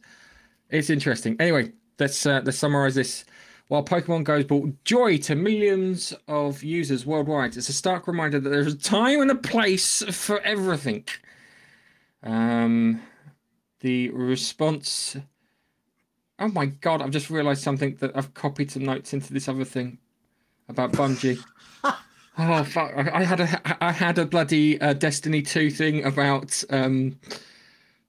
It's interesting. Anyway, let's summarize this. While Pokemon Go brought joy to millions of users worldwide, it's a stark reminder that there's a time and a place for everything. The response. Oh my god, I've just realised something that I've copied some notes into this other thing about Bungie. Oh fuck, I had a bloody Destiny 2 thing about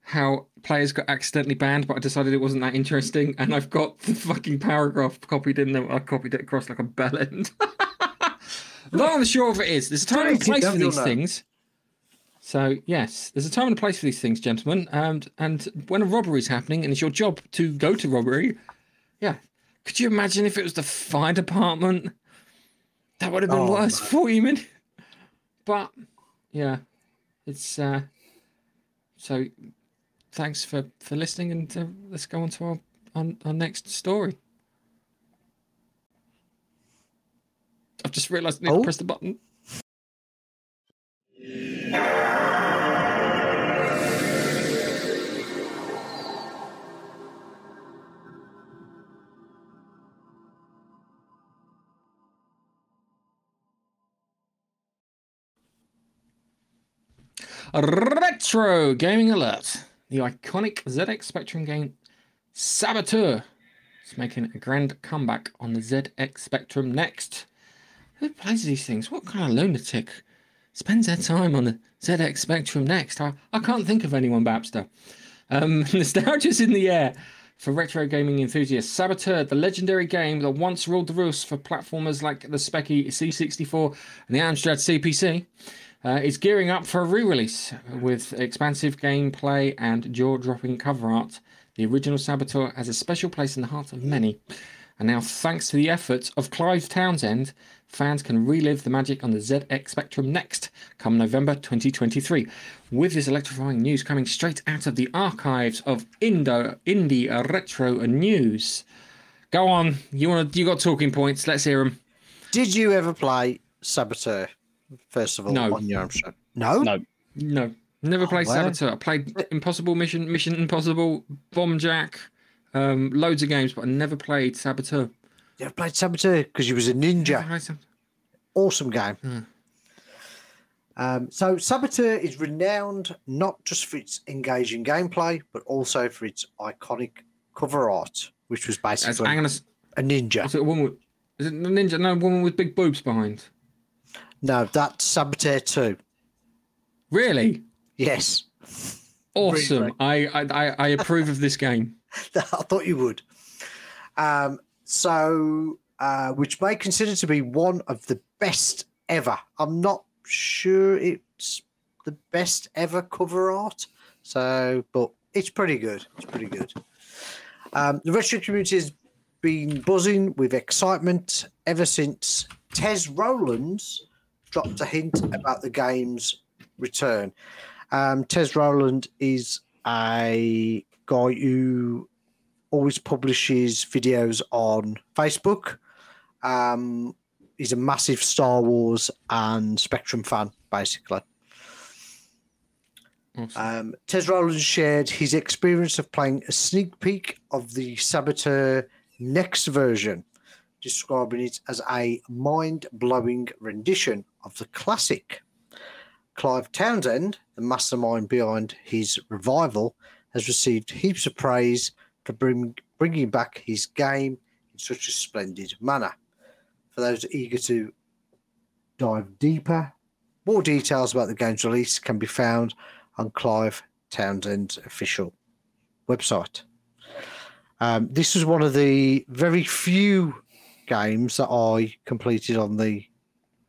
how players got accidentally banned, but I decided it wasn't that interesting, and I've got the fucking paragraph copied in there. I copied it across like a bell end. Long and the short of it is, there's a time and place for these things. So, yes, there's a time and a place for these things, gentlemen. And when a robbery is happening and it's your job to go to robbery, yeah. Could you imagine if it was the fire department? That would have been worse, 40 minutes. But, yeah, it's... So thanks for listening, and let's go on to our next story. I've just realised I need to press the button. Retro Gaming Alert. The iconic ZX Spectrum game Saboteur is making a grand comeback on the ZX Spectrum next. Who plays these things? What kind of lunatic spends their time on the ZX Spectrum next? I can't think of anyone, Babster. Nostalgia's in the air for retro gaming enthusiasts. Saboteur, the legendary game that once ruled the roost for platformers like the Specky C64 and the Amstrad CPC, is gearing up for a re-release with expansive gameplay and jaw-dropping cover art. The original Saboteur has a special place in the heart of many. And now, thanks to the efforts of Clive Townsend, fans can relive the magic on the ZX Spectrum next, come November 2023. With this electrifying news coming straight out of the archives of Indie Retro News. Go on, you got talking points, let's hear them. Did you ever play Saboteur, first of all? No. On your Amstrad? No. Never played Saboteur. I played Impossible Mission, Mission Impossible, Bomb Jack, loads of games, but I never played Saboteur. You ever played Saboteur? Because he was a ninja. Awesome game. Mm. So Saboteur is renowned not just for its engaging gameplay, but also for its iconic cover art, which was basically a ninja. Is it a ninja? No, a woman with big boobs behind. No, that's Saboteur 2. Really? Yes. Awesome. Really. I approve of this game. I thought you would. So, which may consider to be one of the best ever. I'm not sure it's the best ever cover art, so, but it's pretty good. It's pretty good. The retro community has been buzzing with excitement ever since Tez Rowlands dropped a hint about the game's return. Tez Rowland is a guy who always publishes videos on Facebook. He's a massive Star Wars and Spectrum fan, basically. Awesome. Tez Rowland shared his experience of playing a sneak peek of the Saboteur Next version, describing it as a mind-blowing rendition of the classic. Clive Townsend, the mastermind behind his revival, has received heaps of praise for bringing back his game in such a splendid manner. For those eager to dive deeper, more details about the game's release can be found on Clive Townsend's official website. This was one of the very few games that I completed on the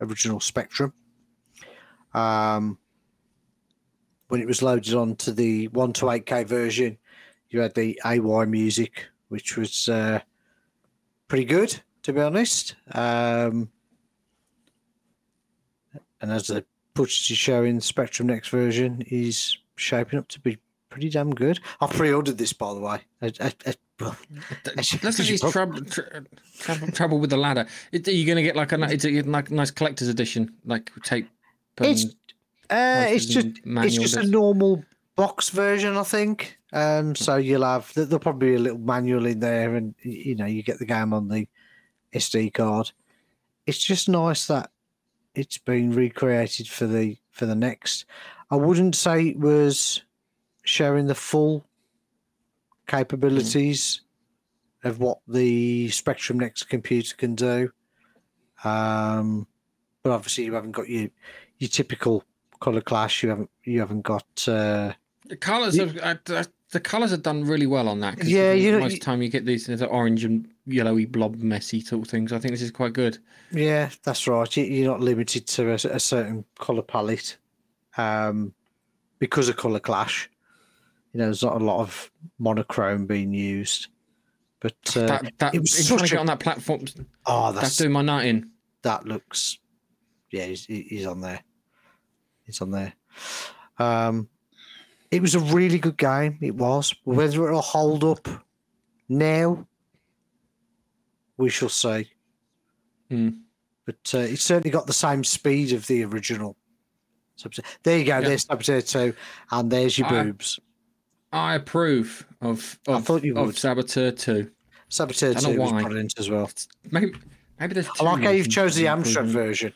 original Spectrum. When it was loaded onto the 1 to 8K version, you had the AY music, which was pretty good, to be honest. And as the footage is showing, Spectrum Next version is shaping up to be pretty damn good. I pre-ordered this, by the way. Let's see trouble with the ladder. Are you going to get like a nice collector's edition, like tape? It's just a normal box version, I think. So you'll have there'll probably be a little manual in there, and you get the game on the SD card. It's just nice that it's been recreated for the next. I wouldn't say it was sharing the full capabilities of what the Spectrum Next computer can do, but obviously you haven't got your typical color clash. You haven't got the colors. The colors are done really well on that. Yeah, most of the time you get these orange and yellowy blob messy sort of things. I think this is quite good. Yeah, that's right. You're not limited to a certain color palette because of color clash. There's not a lot of monochrome being used. But it was trying to get on that platform. Oh, that's doing my night in. That looks. Yeah, he's on there. It's on there. It was a really good game, it was. Whether it'll hold up now, we shall see. Mm. But it certainly got the same speed of the original. There you go, yeah. There's Saboteur 2, and there's your boobs. I approve of Saboteur 2. Saboteur 2 was brilliant as well. Maybe there's two. I like how you've chosen the Amstrad version.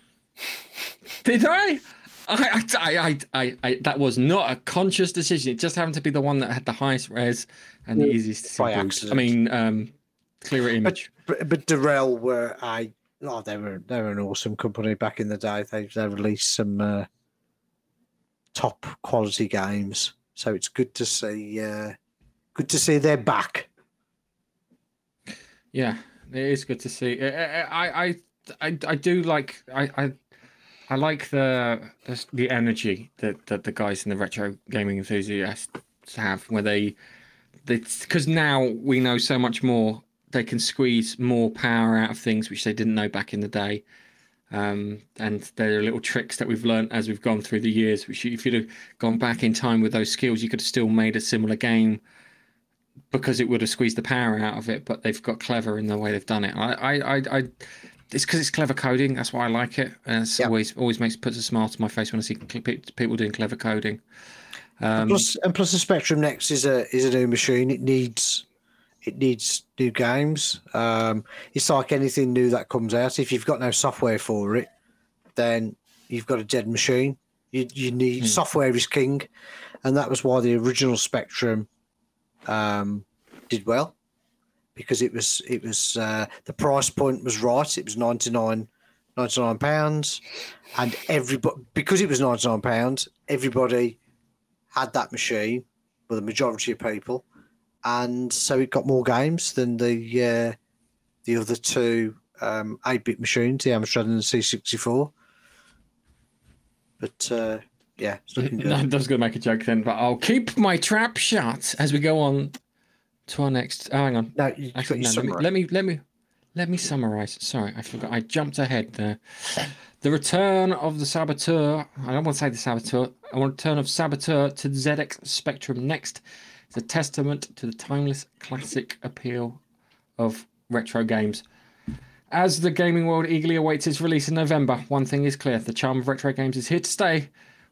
Did I? That was not a conscious decision. It just happened to be the one that had the highest res and the easiest to see. By accident. I mean, clearer image. But Durell were they were an awesome company back in the day. They released some top quality games, so it's good to see they're back. Yeah, it is good to see. I like the energy that the guys in the retro gaming enthusiasts have, where they because now we know so much more. They can squeeze more power out of things which they didn't know back in the day, and there are little tricks that we've learned as we've gone through the years. Which if you'd have gone back in time with those skills, you could have still made a similar game because it would have squeezed the power out of it. But they've got clever in the way they've done it. It's because it's clever coding. That's why I like it. It's always puts a smile to my face when I see people doing clever coding. Plus the Spectrum Next is a new machine. It needs new games. It's like anything new that comes out. If you've got no software for it, then you've got a dead machine. You need software is king, and that was why the original Spectrum did well, because it was the price point was right. It was £99, and everybody, because it was £99, everybody had that machine, well, the majority of people. And so it got more games than the other two 8-bit machines, the Amstrad and the C64. But yeah, it's looking good. I was going to make a joke then, but I'll keep my trap shut as we go on to our next. Oh, hang on. No, let me summarize. Sorry, I forgot. I jumped ahead there. The return of the Saboteur. I don't want to say the Saboteur. I want return of Saboteur to the ZX Spectrum Next. It's a testament to the timeless classic appeal of retro games. As the gaming world eagerly awaits its release in November, one thing is clear. The charm of retro games is here to stay.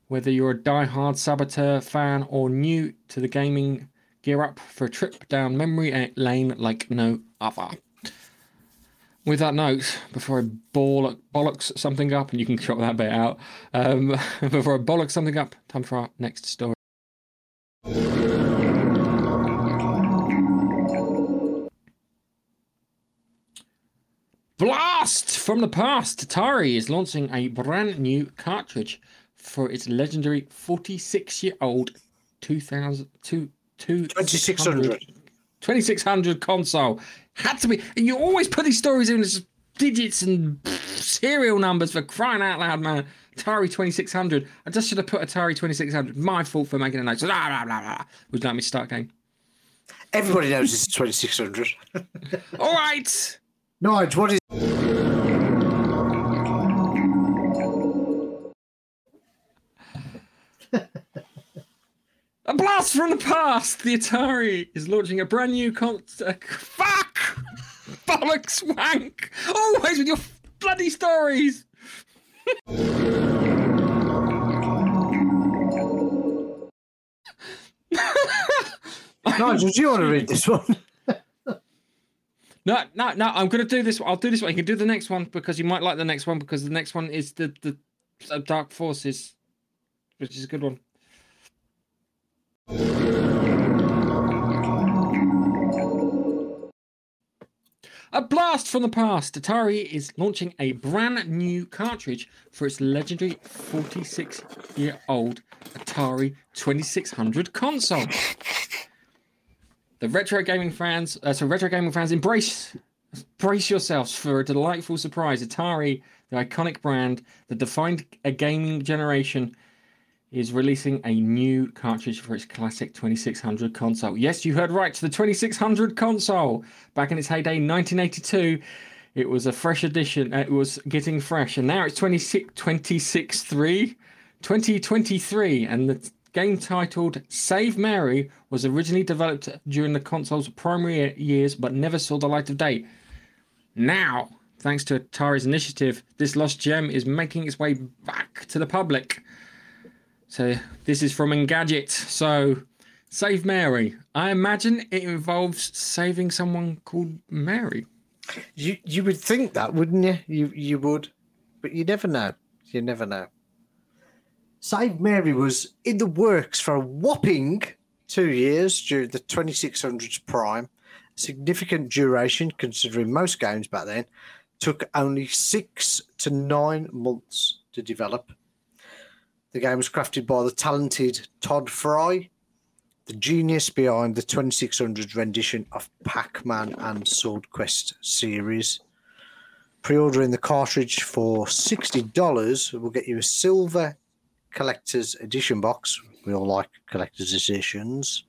Whether you're a die-hard Saboteur fan or new to the gaming, gear up for a trip down memory lane like no other. With that note, before I bollocks something up, and you can chop that bit out, before I bollocks something up, time for our next story. Blast from the past! Atari is launching a brand new cartridge for its legendary 46-year-old 2600 console. Had to be. You always put these stories in as digits and serial numbers, for crying out loud, man. Atari 2600. I just should have put Atari 2600. My fault for making a note. Blah, blah, blah, blah. Would you like me to start game? Everybody knows it's 2600. All right. Nigel, what is... A blast from the past! The Atari is launching a brand new... Fuck! Bollocks wank! Always with your bloody stories! Nigel, do you want to read this one? No, I'm going to do this one. I'll do this one. You can do the next one because you might like the next one, because the next one is the Dark Forces, which is a good one. A blast from the past. Atari is launching a brand new cartridge for its legendary 46-year-old Atari 2600 console. The retro gaming fans, brace yourselves for a delightful surprise. Atari, the iconic brand that defined a gaming generation, is releasing a new cartridge for its classic 2600 console. Yes, you heard right, the 2600 console. Back in its heyday, 1982, it was a fresh edition. It was getting fresh, and now it's 2023, and the game titled Save Mary was originally developed during the console's primary years but never saw the light of day. Now, thanks to Atari's initiative, this lost gem is making its way back to the public. So this is from Engadget. So Save Mary. I imagine it involves saving someone called Mary. You would think that, wouldn't you? You would, but you never know. You never know. Save Mary was in the works for a whopping 2 years during the 2600's prime. Significant duration, considering most games back then took only 6 to 9 months to develop. The game was crafted by the talented Todd Fry, the genius behind the 2600 rendition of Pac-Man and Sword Quest series. Pre-ordering the cartridge for $60 will get you a silver collector's edition box. We all like collector's editions.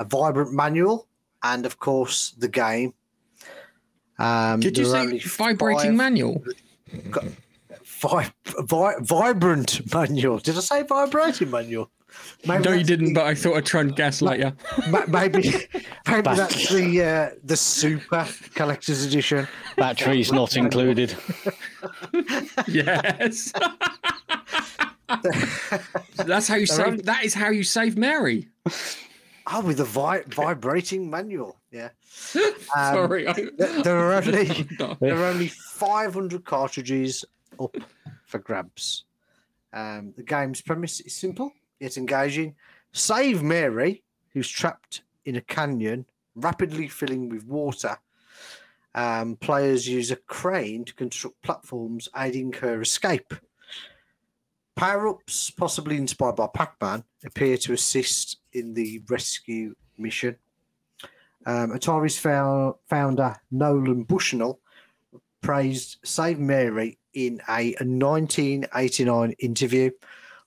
A vibrant manual and, of course, the game. Did you say vibrating manual? Vibrant manual. Did I say vibrating manual? Maybe no, you didn't. But I thought I'd try and gaslight you. Maybe that's the super collector's edition. Batteries not included. Yes. That's how you save. That is how you save Mary. Oh, with the vibrating manual. Yeah. Sorry. There are only 500 cartridges up for grabs. The game's premise is simple yet engaging. Save Mary, who's trapped in a canyon rapidly filling with water. Players use a crane to construct platforms, aiding her escape. Power-ups, possibly inspired by Pac-Man, appear to assist in the rescue mission. Atari's founder, Nolan Bushnell, praised Save Mary in a 1989 interview,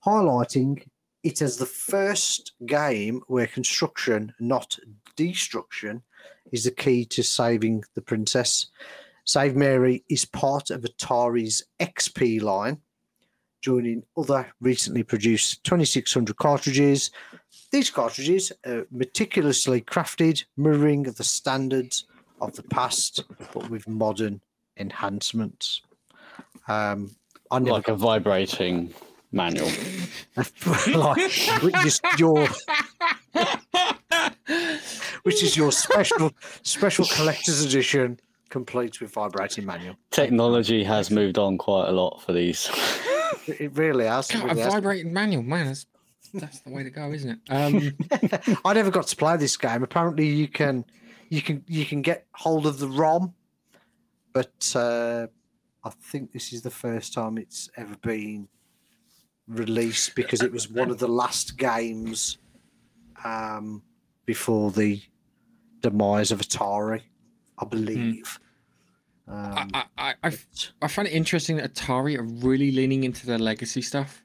highlighting it as the first game where construction, not destruction, is the key to saving the princess. Save Mary is part of Atari's XP line, joining other recently produced 2600 cartridges. These cartridges are meticulously crafted, mirroring the standards of the past, but with modern enhancements. Like a vibrating manual. which is your special collector's edition, complete with vibrating manual. Technology has moved on quite a lot for these. It really has. God, really a vibrating manual, man. That's the way to go, isn't it? I never got to play this game. Apparently, you can get hold of the ROM, but I think this is the first time it's ever been released because it was one of the last games before the demise of Atari, I believe. I find it interesting that Atari are really leaning into their legacy stuff.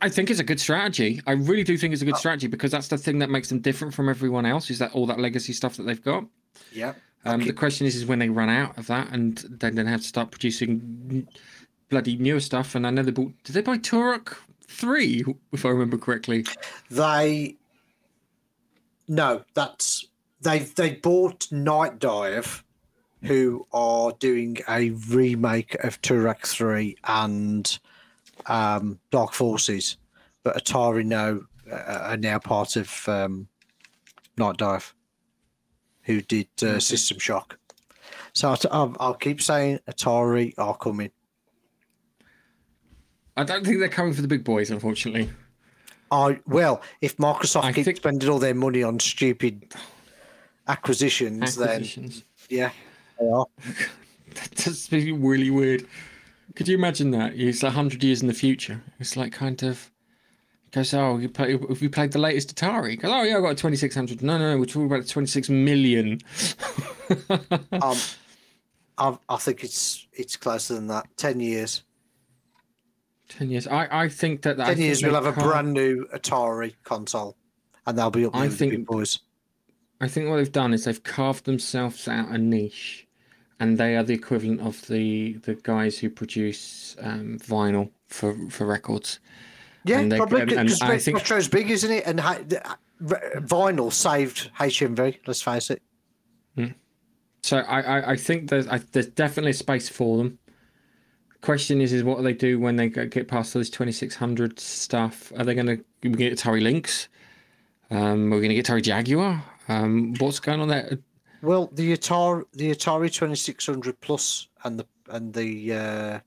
I think it's a good strategy. I really do think it's a good strategy because that's the thing that makes them different from everyone else, is that all that legacy stuff that they've got. Yeah. The question is when they run out of that and then they have to start producing bloody newer stuff. And I know they bought... Did they buy Turok 3, if I remember correctly? They bought Night Dive, who are doing a remake of Turok 3 and Dark Forces, but Atari are now part of Night Dive, who did System Shock. So I'll keep saying Atari are coming. I don't think they're coming for the big boys, unfortunately. If Microsoft keeps spending all their money on stupid acquisitions. Then yeah. That's really weird. Could you imagine that? It's 100 years in the future. It's like kind of... Goes, if you played the latest Atari, goes, oh yeah, I got a 2600. No, we're talking about 26 million. I think it's closer than that. 10 years. 10 years. I think that... 10 years we'll have a brand new Atari console and they'll be up there with the big boys. I think what they've done is they've carved themselves out a niche, and they are the equivalent of the guys who produce vinyl for records. Yeah, and probably because retro's big, isn't it? And vinyl saved HMV, let's face it. So I think there's definitely space for them. Question is what do they do when they get past all this 2600 stuff? Are they going to get Atari Lynx? We're going to get Atari Jaguar. What's going on there? Well, the Atari 2600 Plus and the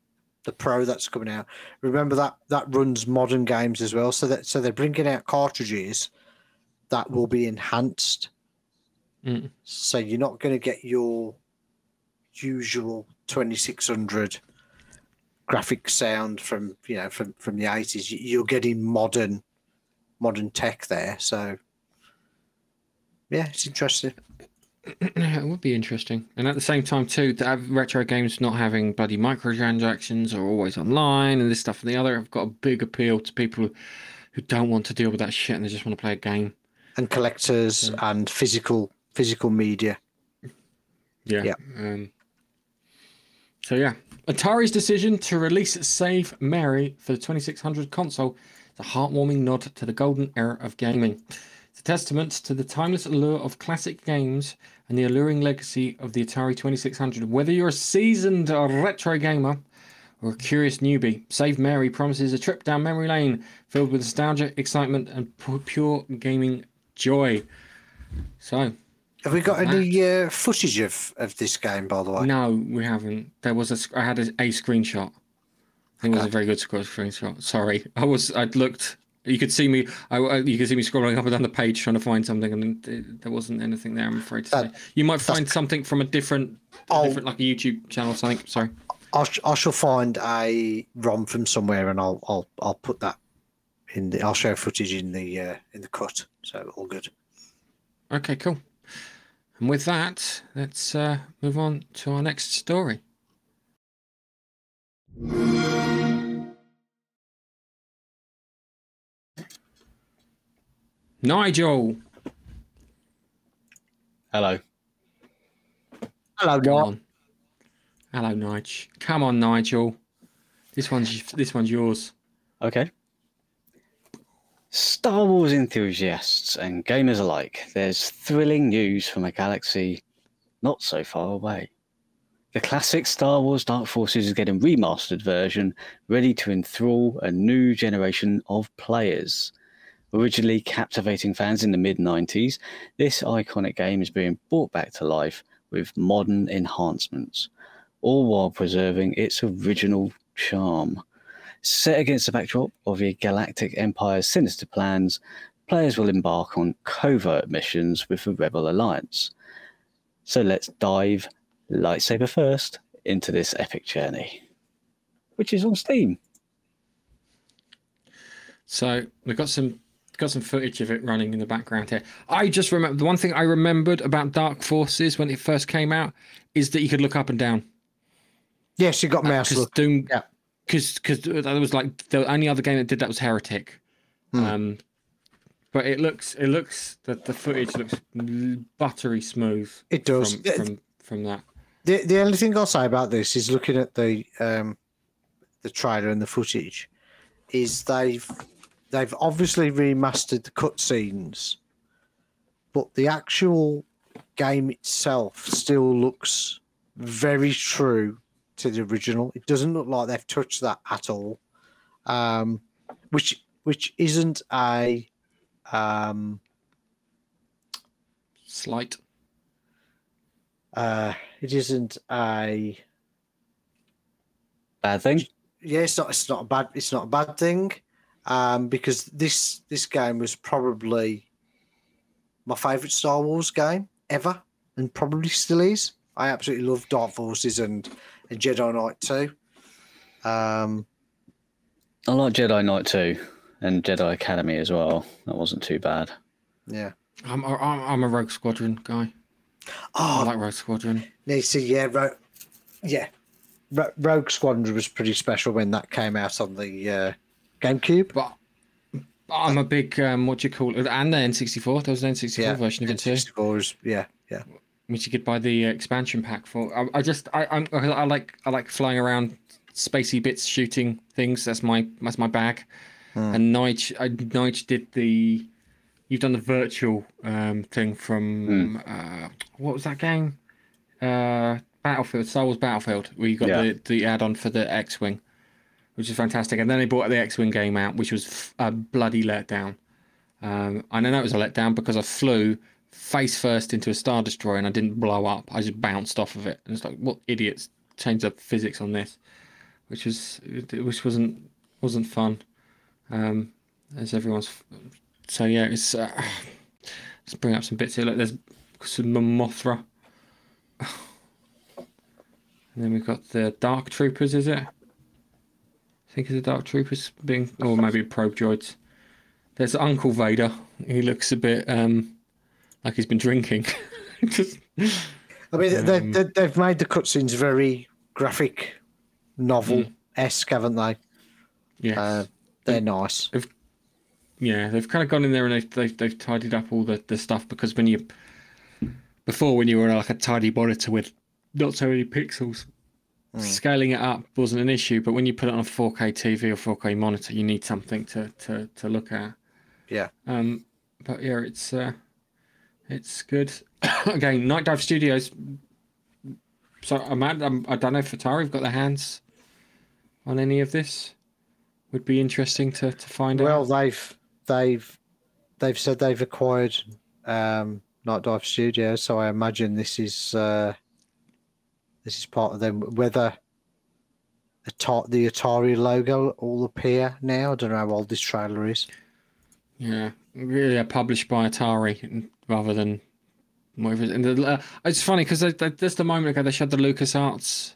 Pro that's coming out. Remember that runs modern games as well. So they're bringing out cartridges that will be enhanced. Mm. So you're not going to get your usual 2600 graphic sound from the 80s. You're getting modern tech there. So yeah, it's interesting. It would be interesting, and at the same time too, to have retro games not having bloody microtransactions or always online and this stuff and the other, have got a big appeal to people who don't want to deal with that shit and they just want to play a game. And collectors and physical media. Yeah. So yeah, Atari's decision to release Save Mary for the 2600 console is a heartwarming nod to the golden era of gaming. It's a testament to the timeless allure of classic games and the alluring legacy of the Atari 2600. Whether you're a seasoned retro gamer or a curious newbie, Save Mary promises a trip down memory lane filled with nostalgia, excitement, and pure gaming joy. So, have we got any footage of this game, by the way? No, we haven't. There was I had a screenshot. I think it was a very good screenshot. Sorry, I'd looked. You could see me. You could see me scrolling up and down the page trying to find something, and there wasn't anything there. I'm afraid to say. You might find something from a different like a YouTube channel or something. Sorry. I shall find a ROM from somewhere, and I'll put that in the. I'll show footage in the cut. So all good. Okay, cool. And with that, let's move on to our next story. Nigel. Hello. Hello, Nigel. Hello, Nigel. Come on, Nigel. This one's yours. Okay. Star Wars enthusiasts and gamers alike, there's thrilling news from a galaxy not so far away. The classic Star Wars Dark Forces is getting a remastered version, ready to enthrall a new generation of players. Originally captivating fans in the mid-90s, this iconic game is being brought back to life with modern enhancements, all while preserving its original charm. Set against the backdrop of the Galactic Empire's sinister plans, players will embark on covert missions with the Rebel Alliance. So let's dive, lightsaber first, into this epic journey, which is on Steam. So we've got some footage of it running in the background here. I just remember the one thing I remembered about Dark Forces when it first came out is that you could look up and down. Yes, you got mouse look. Because that was like the only other game that did that was Heretic. But it looks that the footage looks buttery smooth. It does from that. The only thing I'll say about this is looking at the trailer and the footage is they've obviously remastered the cutscenes, but the actual game itself still looks very true to the original. It doesn't look like they've touched that at all, which isn't a slight. It isn't a bad thing. Yeah, it's not a bad thing. Because this game was probably my favourite Star Wars game ever, and probably still is. I absolutely love Dark Forces and Jedi Knight 2. I like Jedi Knight 2 and Jedi Academy as well. That wasn't too bad. Yeah, I'm a Rogue Squadron guy. Oh, I like Rogue Squadron. Rogue Squadron was pretty special when that came out on the. GameCube, but I'm a big and the N64. There was an N64 version of it too. N64, which you could buy the expansion pack for. I like flying around spacey bits, shooting things. That's my bag. And Nigel did the... You've done the virtual thing from... what was that game? Battlefield, Star Wars Battlefield, where you got the add-on for the X-Wing, which is fantastic. And then they brought the X-Wing game out, which was a bloody letdown. And I know it was a letdown because I flew face first into a Star Destroyer and I didn't blow up. I just bounced off of it. And it's like, what idiots changed the physics on this? Which wasn't fun. As everyone's... So yeah, it's... let's bring up some bits here. Look, there's some Mothra. And then we've got the Dark Troopers, is it? I think it's the Dark Troopers being... Or maybe Probe Droids. There's Uncle Vader. He looks a bit like he's been drinking. They've made the cutscenes very graphic, novel-esque, haven't they? Yeah, they're nice. They've kind of gone in there and they've tidied up all the stuff, because when you were like a tidy monitor with not so many pixels, scaling it up wasn't an issue. But when you put it on a 4K TV or 4K monitor, you need something to look at. Yeah. But yeah, it's good. Again, Night Dive Studios. So I don't know if Atari have got their hands on any of this. Would be interesting to find out. Well, they've said they've acquired Night Dive Studios, so I imagine this is part of them. Whether the Atari logo will appear now, I don't know how old this trailer is. Yeah, really, published by Atari rather than whatever. And it's funny because just a moment ago they showed the LucasArts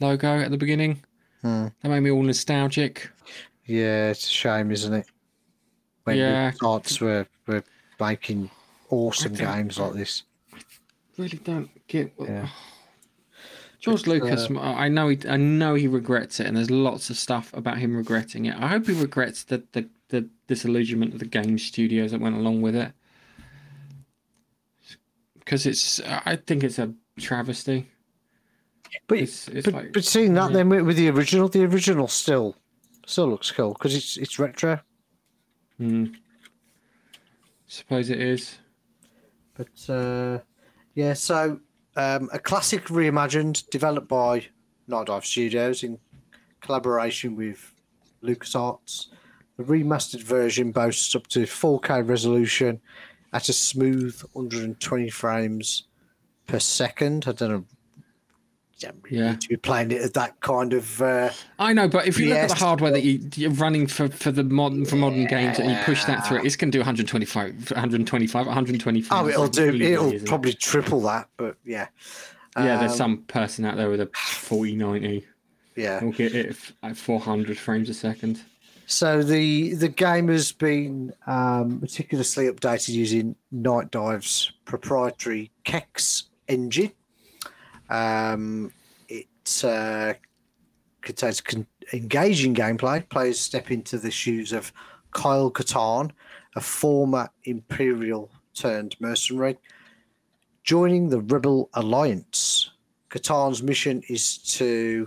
logo at the beginning. That made me all nostalgic. Yeah, it's a shame, isn't it? When the arts were making awesome games like this. I really don't get... Yeah. George Lucas, I know he regrets it, and there's lots of stuff about him regretting it. I hope he regrets the disillusionment of the game studios that went along with it. Because I think it's a travesty. But it's seeing that then with the original still looks cool because it's retro. Suppose it is. But so a classic reimagined, developed by Night Dive Studios in collaboration with LucasArts. The remastered version boasts up to 4K resolution at a smooth 120 frames per second. I don't know. To be playing it at that kind of. I know, but if you look at the hardware that you're running for modern games, and you push that through, it's going to do 125. It'll probably triple that, but yeah. There's some person out there with a 4090. Yeah, we'll get it at 400 frames a second. So the game has been meticulously updated using Night Dive's proprietary Kex engine. It contains engaging gameplay. Players step into the shoes of Kyle Katarn, a former Imperial turned mercenary, joining the Rebel Alliance. Katarn's mission is to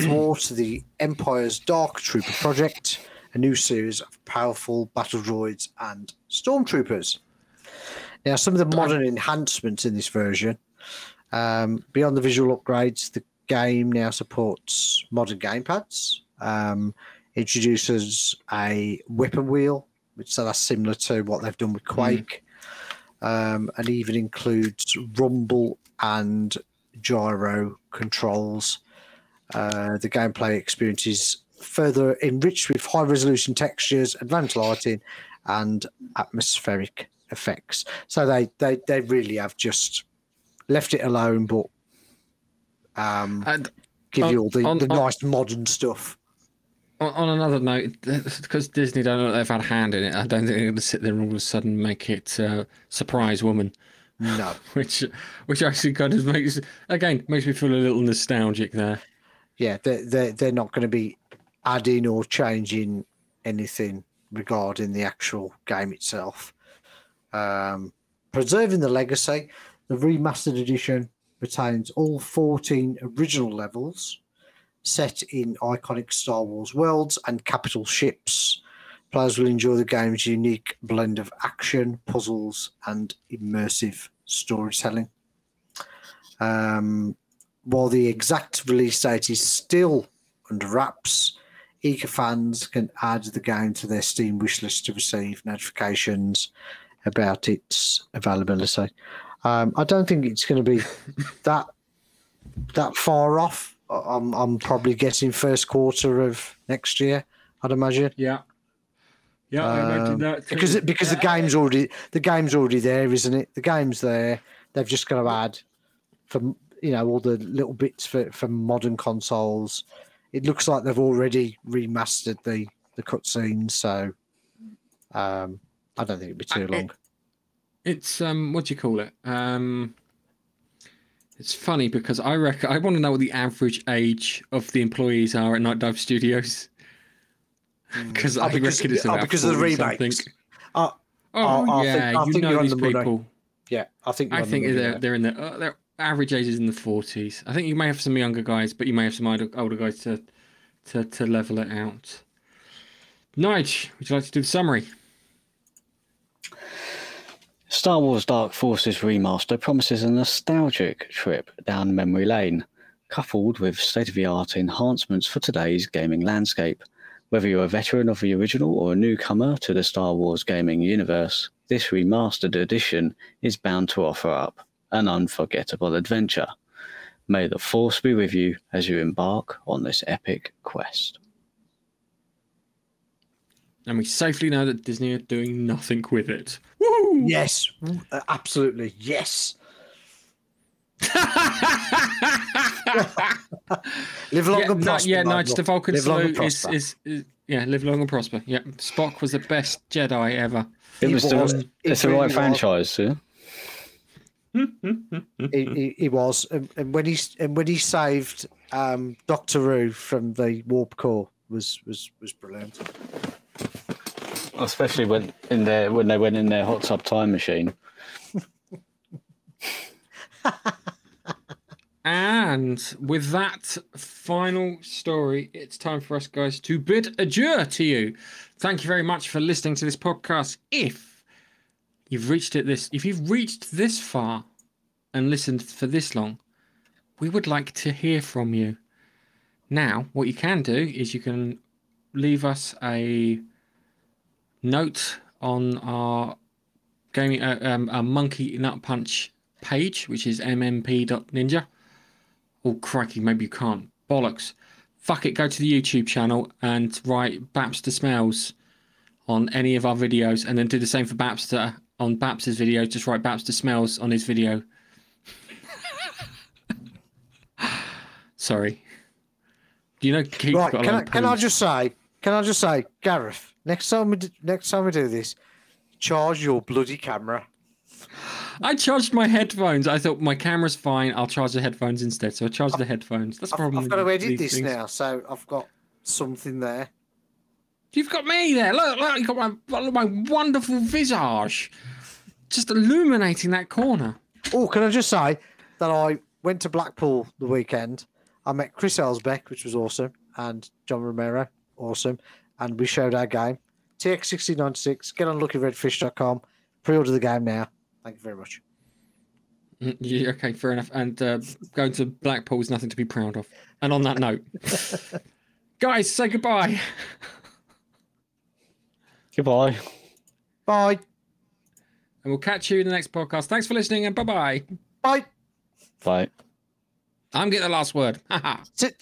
thwart the Empire's Dark Trooper project, a new series of powerful battle droids and stormtroopers. Now, some of the modern enhancements in this version. Beyond the visual upgrades, the game now supports modern gamepads, introduces a weapon wheel, so that's similar to what they've done with Quake, and even includes rumble and gyro controls. The gameplay experience is further enriched with high-resolution textures, advanced lighting, and atmospheric effects. So they really have just... left it alone, but give you all the nice modern stuff. On another note, because Disney don't know that they've had a hand in it, I don't think they're going to sit there and all of a sudden make it Surprise Woman. No. which actually kind of makes me feel a little nostalgic there. Yeah, they're not going to be adding or changing anything regarding the actual game itself. Preserving the legacy... The remastered edition retains all 14 original levels set in iconic Star Wars worlds and capital ships, Players will enjoy the game's unique blend of action, puzzles, and immersive storytelling. While the exact release date is still under wraps, eager fans can add the game to their Steam wishlist to receive notifications about its availability. I don't think it's going to be that far off. I'm probably guessing first quarter of next year, I'd imagine. Yeah, I imagine that too. Because the game's already there, isn't it? The game's there. They've just got to add, from all the little bits for modern consoles. It looks like they've already remastered the cutscenes, so I don't think it'd be too long. It's what do you call it? It's funny because I reckon I want to know what the average age of the employees are at Night Dive Studios. Because I think it's about because of the remakes. I think you're on these people. Yeah, I think they're in their average age is in the 40s. I think you may have some younger guys, but you may have some older guys to level it out. Nige, would you like to do the summary? Star Wars Dark Forces Remaster promises a nostalgic trip down memory lane, coupled with state-of-the-art enhancements for today's gaming landscape. Whether you're a veteran of the original or a newcomer to the Star Wars gaming universe, this remastered edition is bound to offer up an unforgettable adventure. May the Force be with you as you embark on this epic quest. And we safely know that Disney are doing nothing with it. Woo! Yes, absolutely, yes. Live long and prosper. Nigel, the Vulcan salute is live long and prosper. Yeah, Spock was the best Jedi ever. It's the right franchise. Yeah. He was, and when he saved Doctor Who from the warp core was brilliant. Especially when they went in their hot tub time machine. And with that final story, it's time for us guys to bid adieu to you. Thank you very much for listening to this podcast. If you've reached this far and listened for this long, we would like to hear from you. Now, what you can do is you can leave us a note on our gaming, our Monkey Nut Punch page, which is mmp.ninja. Oh, crikey, maybe you can't. Bollocks. Fuck it, go to the YouTube channel and write Babster Smells on any of our videos, and then do the same for Babster on Babster's video. Just write Babster Smells on his video. Sorry. Keith's got a lot of poo. Can I just say, Gareth, next time we do this, charge your bloody camera. I charged my headphones. I thought my camera's fine. I'll charge the headphones instead. So I charged the headphones. That's probably. I've got to edit this things. Now, so I've got something there. You've got me there. Look! You've got my wonderful visage, just illuminating that corner. Oh, can I just say that I went to Blackpool the weekend. I met Chris Elsbeck, which was awesome, and John Romero, awesome, and we showed our game. TX1696. Get on luckyredfish.com. Pre-order the game now. Thank you very much. Yeah, okay, fair enough. And going to Blackpool is nothing to be proud of. And on that note, guys, say goodbye. Goodbye. Bye. And we'll catch you in the next podcast. Thanks for listening and bye-bye. Bye. Bye. I'm getting the last word. Ha ha.